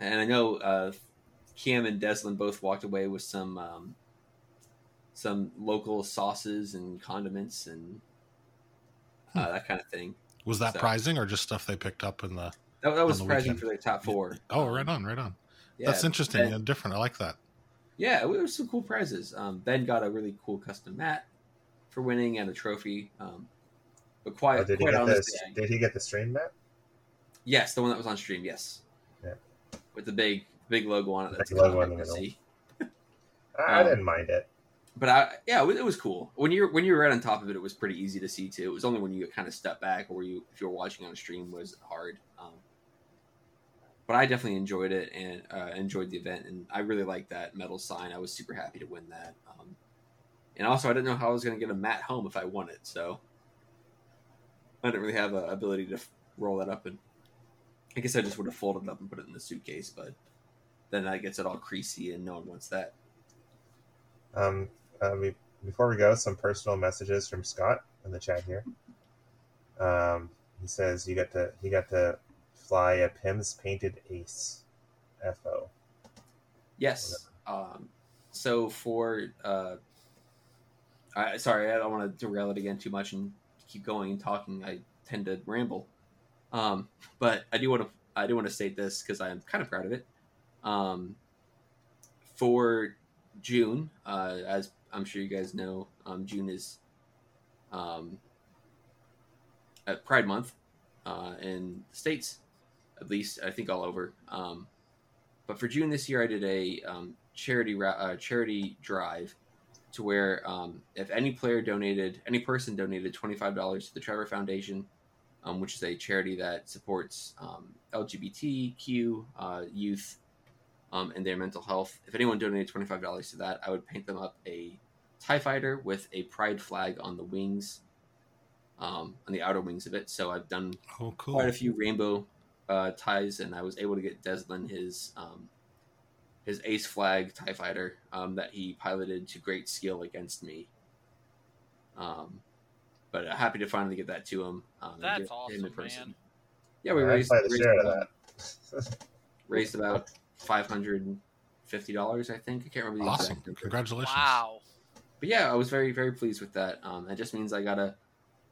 and I know uh, Cam and Deslin both walked away with some um, some local sauces and condiments and uh, hmm. that kind of thing. Was that so, prizing or just stuff they picked up in the? That, that was prizing for their top four. Oh, right on, right on. Yeah, that's interesting Ben, and different. I like that. Yeah, there were some cool prizes. Um, Ben got a really cool custom mat for winning and a trophy. Um, but quite, oh, did quite honestly, the, did he get the stream mat? Yes, the one that was on stream. Yes, yeah. With the big, big logo on it. That's logo on the middle. um, I didn't mind it, but I, yeah, it was cool. When you when you were right on top of it, it was pretty easy to see too. It was only when you kind of stepped back or you if you were watching on a stream was hard. Um, But I definitely enjoyed it and uh, enjoyed the event, and I really liked that metal sign. I was super happy to win that, um, and also I didn't know how I was going to get a mat home if I won it, so I didn't really have a ability to f- roll that up. And I guess I just would have folded it up and put it in the suitcase, but then that gets it all creasy, and no one wants that. Um, uh, we, before we go, some personal messages from Scott in the chat here. Um, he says you got to he got to. fly a Pim's Painted Ace F O. Yes. Um, so for... Uh, I, sorry, I don't want to derail it again too much and keep going and talking. I tend to ramble. Um, but I do want to I do want to state this because I'm kind of proud of it. Um, for June, uh, as I'm sure you guys know, um, June is um, uh, Pride Month uh, in the States. At least I think all over. Um, but for June this year, I did a um, charity ra- uh, charity drive to where um, if any player donated, any person donated twenty-five dollars to the Trevor Foundation, um, which is a charity that supports um, L G B T Q uh, youth um, and their mental health. If anyone donated twenty-five dollars to that, I would paint them up a TIE Fighter with a pride flag on the wings, um, on the outer wings of it. So I've done oh, cool. quite a few rainbow Uh, ties, and I was able to get Deslin his um, his Ace Flag TIE Fighter um, that he piloted to great skill against me. Um, but uh, happy to finally get that to him. Um, That's get, awesome, in person. Man. Yeah, we yeah, raised, raised, about, that. raised about five hundred fifty dollars, I think. I can't remember the awesome. exact number. Congratulations. Wow. But yeah, I was very, very pleased with that. Um, that just means I got to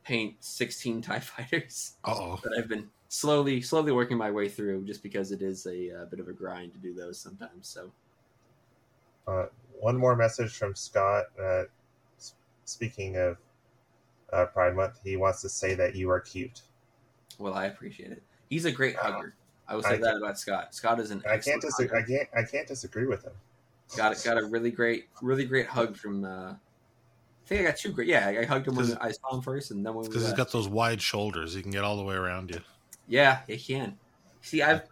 paint sixteen TIE Fighters Uh-oh. that I've been slowly slowly working my way through, just because it is a, a bit of a grind to do those sometimes. So, uh, one more message from Scott. Uh, s- speaking of uh, Pride Month, he wants to say that you are cute. Well, I appreciate it. He's a great hugger. I will say I that about Scott. Scott is an I excellent can't disagree, hugger. I can't I can't disagree with him. Got it. Got a really great, really great hug from. Uh, I think I got two great. Yeah, I, I hugged him when I saw him first, and then when because he's got those wide shoulders, he can get all the way around you. Yeah, it can. See, I've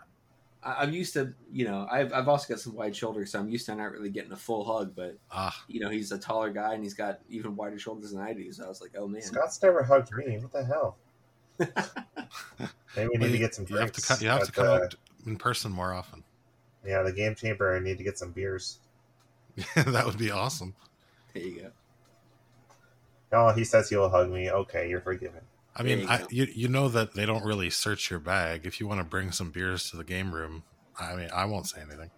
I'm used to you know I've I've also got some wide shoulders, so I'm used to not really getting a full hug. But ah. you know, he's a taller guy, and he's got even wider shoulders than I do. So I was like, oh man, Scott's never hugged me. What the hell? Maybe we need you, to get some. You drinks, have to come, you have to come uh, out in person more often. Yeah, the game chamber. I need to get some beers. That would be awesome. There you go. Oh, he says he will hug me. Okay, you're forgiven. I mean, you, I, you you know that they don't really search your bag. If you want to bring some beers to the game room, I mean, I won't say anything.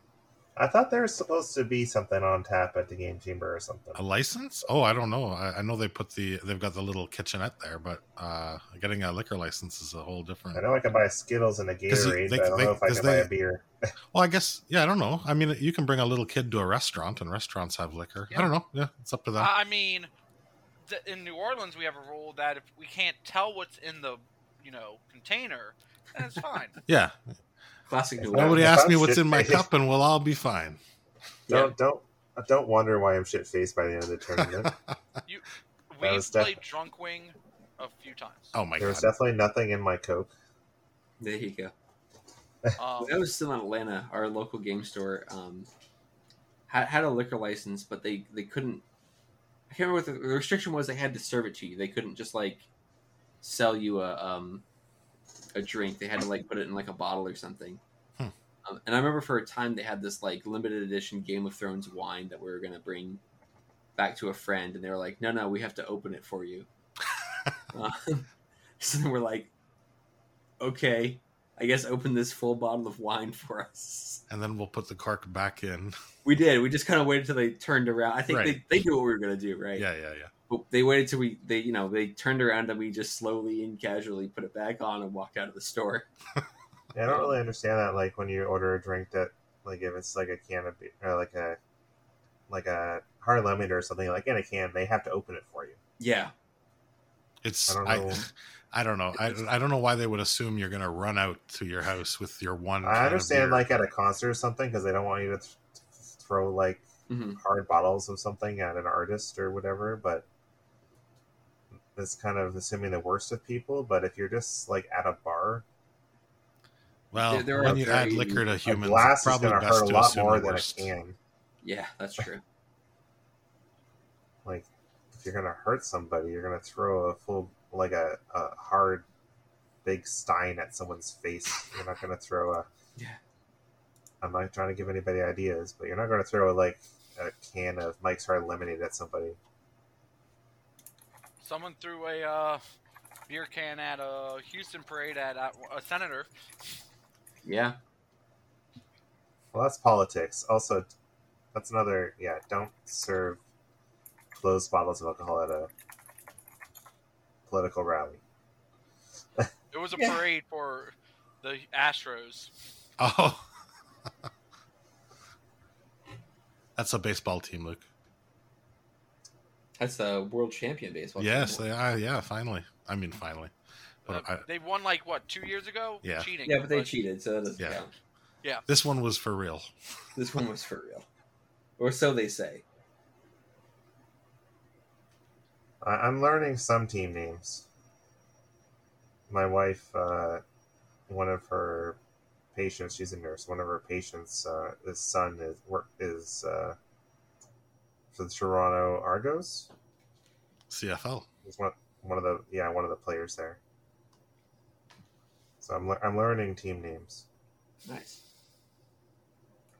I thought there was supposed to be something on tap at the game chamber or something. A license? Oh, I don't know. I, I know they put the they've got the little kitchenette there, but uh, getting a liquor license is a whole different. I know I can buy Skittles and a Gatorade, they, but I don't they, know if I can they, buy a beer. Well, I guess yeah. I don't know. I mean, you can bring a little kid to a restaurant, and restaurants have liquor. Yeah. I don't know. Yeah, it's up to them. I mean. In New Orleans, we have a rule that if we can't tell what's in the, you know, container, that's fine. Yeah, classic New Orleans. Nobody asks me what's in my cup, and we'll all be fine. Don't yeah. don't don't wonder why I'm shit faced by the end of the tournament. you, we played def- Drunk Wing a few times. Oh my god, there was definitely nothing in my Coke. There you go. Um, I was still in Atlanta. Our local game store um, had had a liquor license, but they they couldn't. I can't remember what the, the restriction was. They had to serve it to you. They couldn't just like sell you a um, a drink. They had to like put it in like a bottle or something. Hmm. Um, and I remember for a time they had this like limited edition Game of Thrones wine that we were gonna bring back to a friend, and they were like, "No, no, we have to open it for you." um, so then we're like, "Okay, I guess open this full bottle of wine for us." And then we'll put the cork back in. We did. We just kind of waited till they turned around. I think right. they, they knew what we were going to do, right? Yeah, yeah, yeah. But they waited till we, they, you know, they turned around and we just slowly and casually put it back on and walked out of the store. Yeah, I don't really understand that. Like when you order a drink that, like if it's like a can of beer, or like a, like a hard lemonade or something like in a can, they have to open it for you. Yeah. It's, I don't know. I, I don't know. I, I don't know why they would assume you're going to run out to your house with your one. I understand, like at a concert or something, because they don't want you to th- throw like mm-hmm. hard bottles of something at an artist or whatever. But it's kind of assuming the worst of people. But if you're just like at a bar, well, there, there when you add liquor to humans, it's probably best hurt a to lot assume more the worst. Than a can. Yeah, that's true. Like if you're going to hurt somebody, you're going to throw a full. Like a, a hard, big stein at someone's face. You're not going to throw a. Yeah. I'm not trying to give anybody ideas, but you're not going to throw like a can of Mike's Hard Lemonade at somebody. Someone threw a uh, beer can at a Houston parade at a, a senator. Yeah. Well, that's politics. Also, that's another. Yeah, don't serve closed bottles of alcohol at a. Political rally. It was a yeah. parade for the Astros. Oh, that's a baseball team, Luke. That's the world champion baseball. Yes, team. they are. Yeah, finally. I mean, finally. Uh, I, they won like what two years ago? Yeah, cheating. Yeah, but they cheated, so that doesn't yeah. count. Yeah, this one was for real. This one was for real, or so they say. I'm learning some team names. My wife, uh, one of her patients, she's a nurse. One of her patients, uh, his son is work is uh, for the Toronto Argos. C F L. He's one, one of the yeah one of the players there. So I'm le- I'm learning team names. Nice.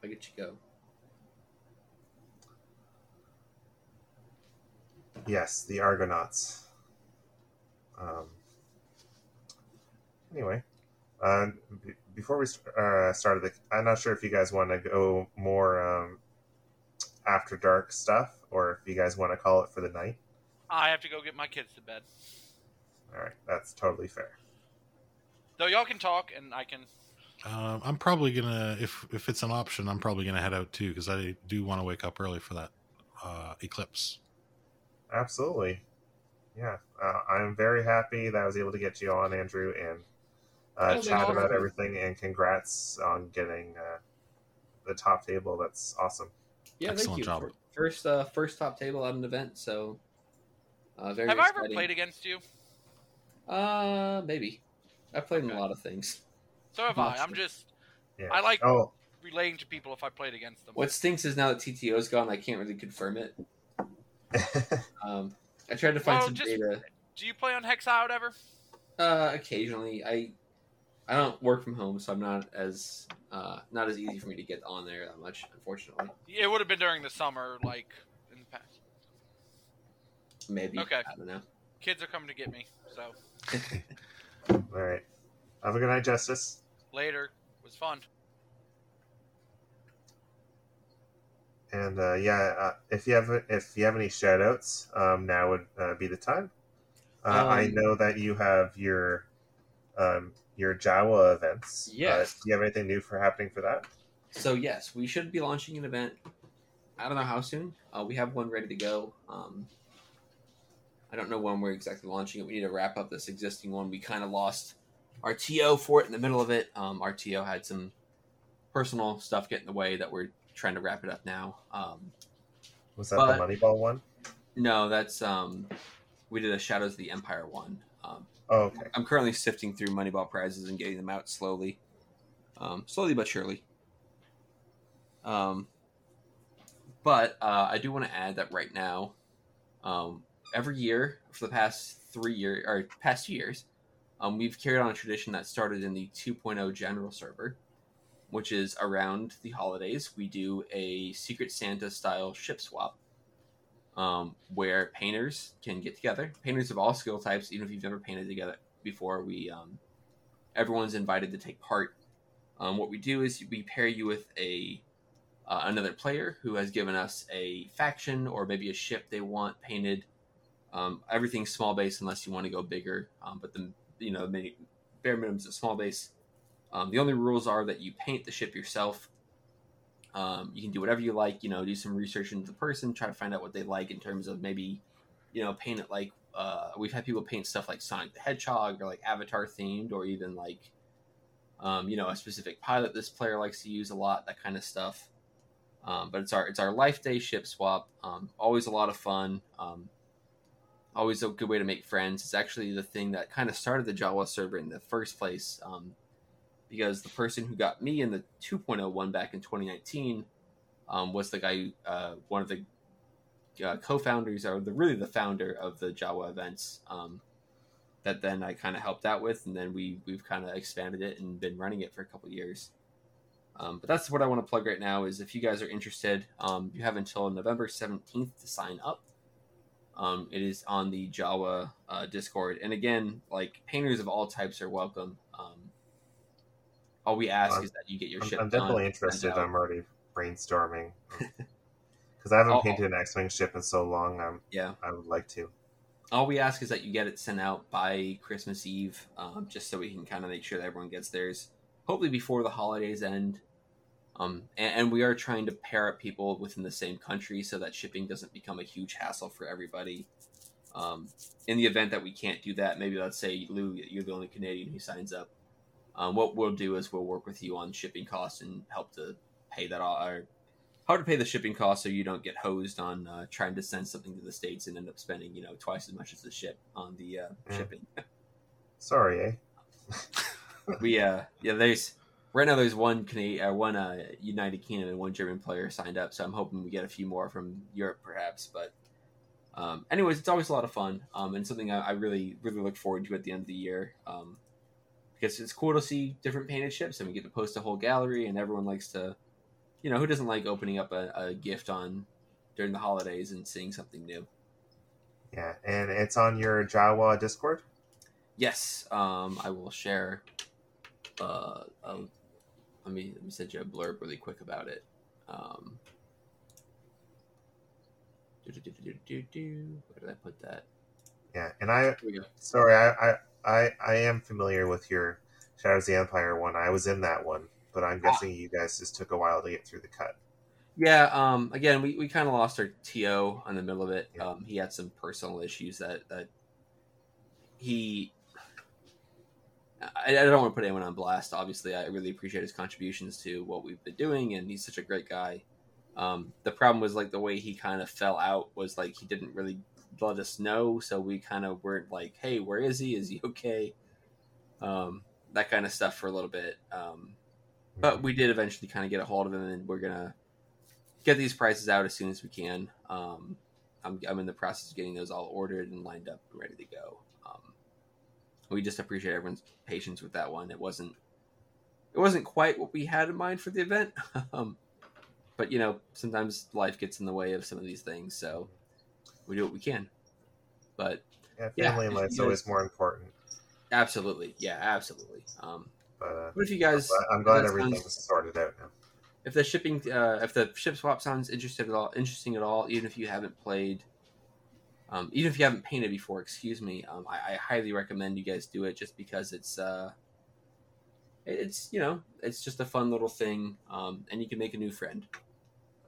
I'll get you go. Yes, the Argonauts. Um, anyway, uh, b- before we st- uh, started, the, I'm not sure if you guys want to go more um, after dark stuff, or if you guys want to call it for the night. I have to go get my kids to bed. All right, that's totally fair. Though y'all can talk, and I can. Um, I'm probably gonna, if if it's an option, I'm probably gonna head out too, because I do want to wake up early for that uh, eclipse. Absolutely. Yeah, uh, I'm very happy that I was able to get you on, Andrew, and uh, chat about everything. And congrats on getting uh, the top table. That's awesome. Yeah, excellent thank you. Job. First, uh, first top table at an event. So, uh, very. Have exciting. I ever played against you? Uh, maybe. I've played okay. in a lot of things. So have I. I'm just. Yeah. I like oh. relaying to people if I played against them. What stinks is now that T T O's gone, I can't really confirm it. um. I tried to find well, some just, data. Do you play on Hexout ever? Uh, occasionally. I I don't work from home, so I'm not as uh, not as easy for me to get on there that much, unfortunately. It would have been during the summer, like in the past. Maybe. Okay. I don't know. Kids are coming to get me, so. All right. Have a good night, Justice. Later. It was fun. And uh, yeah, uh, if you have if you have any shout outs, um, now would uh, be the time. Uh, um, I know that you have your um, your Jawa events. Yes. Uh, do you have anything new for happening for that? So yes, we should be launching an event. I don't know how soon. Uh, we have one ready to go. Um, I don't know when we're exactly launching it. We need to wrap up this existing one. We kind of lost our T O for it in the middle of it. Um, our T O had some personal stuff get in the way that we're trying to wrap it up now. Um, was that but, the Moneyball one? No, that's um, we did a Shadows of the Empire one. Um, oh, okay. I'm currently sifting through Moneyball prizes and getting them out slowly, um, slowly but surely. Um, but uh, I do want to add that right now, um, every year for the past three year or past years, um, we've carried on a tradition that started in the two point oh general server, which is around the holidays, we do a Secret Santa-style ship swap um, where painters can get together. Painters of all skill types, even if you've never painted together before, we um, everyone's invited to take part. Um, what we do is we pair you with a uh, another player who has given us a faction or maybe a ship they want painted. Um, everything's small base unless you want to go bigger, um, but the you know bare minimum is a small base. Um, the only rules are that you paint the ship yourself. Um, you can do whatever you like, you know, do some research into the person, try to find out what they like in terms of maybe, you know, paint it like, uh, we've had people paint stuff like Sonic the Hedgehog or like Avatar themed or even like, um, you know, a specific pilot this player likes to use a lot, that kind of stuff. Um, but it's our, it's our life day ship swap. Um, always a lot of fun. Um, always a good way to make friends. It's actually the thing that kind of started the Jawa server in the first place. Um, Because the person who got me in the two point oh one back in twenty nineteen um, was the guy, who, uh, one of the uh, co-founders, or the, really the founder of the Jawa events um, that then I kind of helped out with. And then we, we've kind of expanded it and been running it for a couple of years. Um, but that's what I want to plug right now is if you guys are interested, um, you have until November seventeenth to sign up. Um, it is on the Jawa uh, Discord. And again, like painters of all types are welcome. Um, All we ask I'm, is that you get your ship I'm, I'm definitely interested. I'm already brainstorming. Because I haven't all, painted an X-Wing ship in so long. I'm, yeah. I would like to. All we ask is that you get it sent out by Christmas Eve, um, just so we can kind of make sure that everyone gets theirs, hopefully before the holidays end. Um, and, and we are trying to pair up people within the same country so that shipping doesn't become a huge hassle for everybody. Um, in the event that we can't do that, maybe let's say, Lou, you're the only Canadian who signs up. Um, what we'll do is we'll work with you on shipping costs and help to pay that all, or how to pay the shipping costs so you don't get hosed on uh, trying to send something to the States and end up spending, you know, twice as much as the ship on the uh, mm. shipping. Sorry, eh? we uh, yeah, there's right now there's one Canadian, uh, one uh, United Kingdom and one German player signed up, so I'm hoping we get a few more from Europe perhaps. But um, anyways, it's always a lot of fun um, and something I, I really really look forward to at the end of the year. Um, Because it's cool to see different painted ships, and we get to post a whole gallery, and everyone likes to, you know, who doesn't like opening up a, a gift on during the holidays and seeing something new? Yeah, and it's on your Jawa Discord? Yes, um, I will share. Uh, um, let me let me send you a blurb really quick about it. Um, do, do, do, do, do, do. Where did I put that? Yeah, and I sorry, I, I, I, I am familiar with your Shadows of the Empire one. I was in that one, but I'm guessing ah. you guys just took a while to get through the cut. Yeah, um, again, we, we kind of lost our T O in the middle of it. Yeah. Um, he had some personal issues that, that he... I, I don't want to put anyone on blast, obviously. I really appreciate his contributions to what we've been doing, and he's such a great guy. Um, the problem was, like, the way he kind of fell out was, like, he didn't really let us know, so we kind of weren't like, hey, where is he? Is he okay? Um, that kind of stuff for a little bit. Um, but we did eventually kind of get a hold of him, and we're going to get these prices out as soon as we can. Um, I'm, I'm in the process of getting those all ordered and lined up and ready to go. Um, we just appreciate everyone's patience with that one. It wasn't, it wasn't quite what we had in mind for the event. um, but you know, sometimes life gets in the way of some of these things. So we do what we can, but yeah, family yeah, life's always more important. Absolutely. Yeah, absolutely. Um, but, uh, what if you guys, I'm glad, I'm glad everything's sounds... sorted out now. If the shipping, uh, if the ship swap sounds interested at all, interesting at all, even if you haven't played, um, even if you haven't painted before, excuse me, um, I, I highly recommend you guys do it just because it's, uh, it's you know, it's just a fun little thing, um, and you can make a new friend.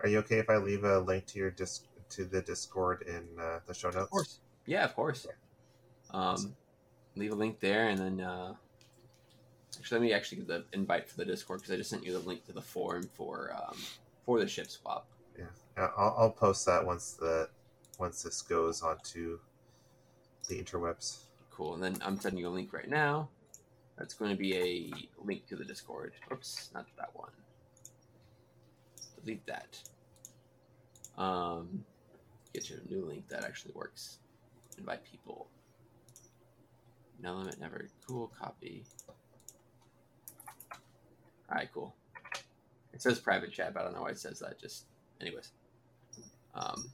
Are you okay if I leave a link to your disc to the Discord in uh, the show notes? Of course, yeah, of course. Yeah. Um, awesome. Leave a link there, and then. Uh, Actually, let me actually get the invite for the Discord because I just sent you the link to the forum for um, for the ship swap. Yeah, I'll, I'll post that once the once this goes onto the interwebs. Cool, and then I'm sending you a link right now. That's going to be a link to the Discord. Oops, not that one. Delete that. Um, get you a new link that actually works. Invite people. No limit, never. Cool, copy. All right, cool. It says private chat, but I don't know why it says that. Just, anyways. Um,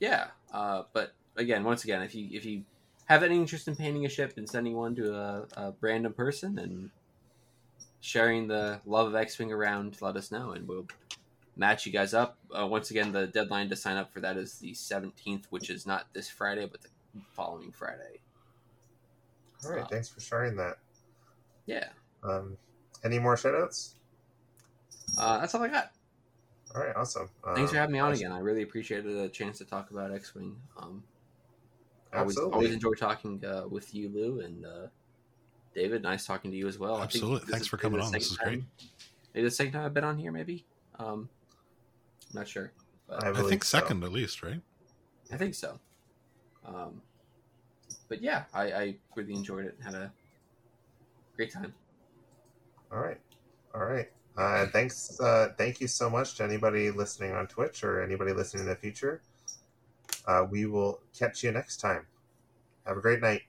yeah, uh, but again, once again, if you if you have any interest in painting a ship and sending one to a, a random person and sharing the love of X-Wing around, let us know, and we'll match you guys up. Uh, once again, the deadline to sign up for that is the seventeenth, which is not this Friday, but the following Friday. All right, uh, thanks for sharing that. Yeah. Um. Any more shoutouts? Uh, that's all I got. All right, awesome. Thanks um, for having me on awesome. again. I really appreciated the chance to talk about X-Wing. Um, I always, always enjoy talking uh, with you, Lou, and uh, David. Nice talking to you as well. Absolutely. I think Thanks is, for coming on. This is time, great. Maybe the second time I've been on here, maybe? Um, I'm not sure. But I, I think so. Second at least, right? I think so. Um, but yeah, I, I really enjoyed it and had a great time. All right. All right. Uh, thanks. Uh, thank you so much to anybody listening on Twitch or anybody listening in the future. Uh, we will catch you next time. Have a great night.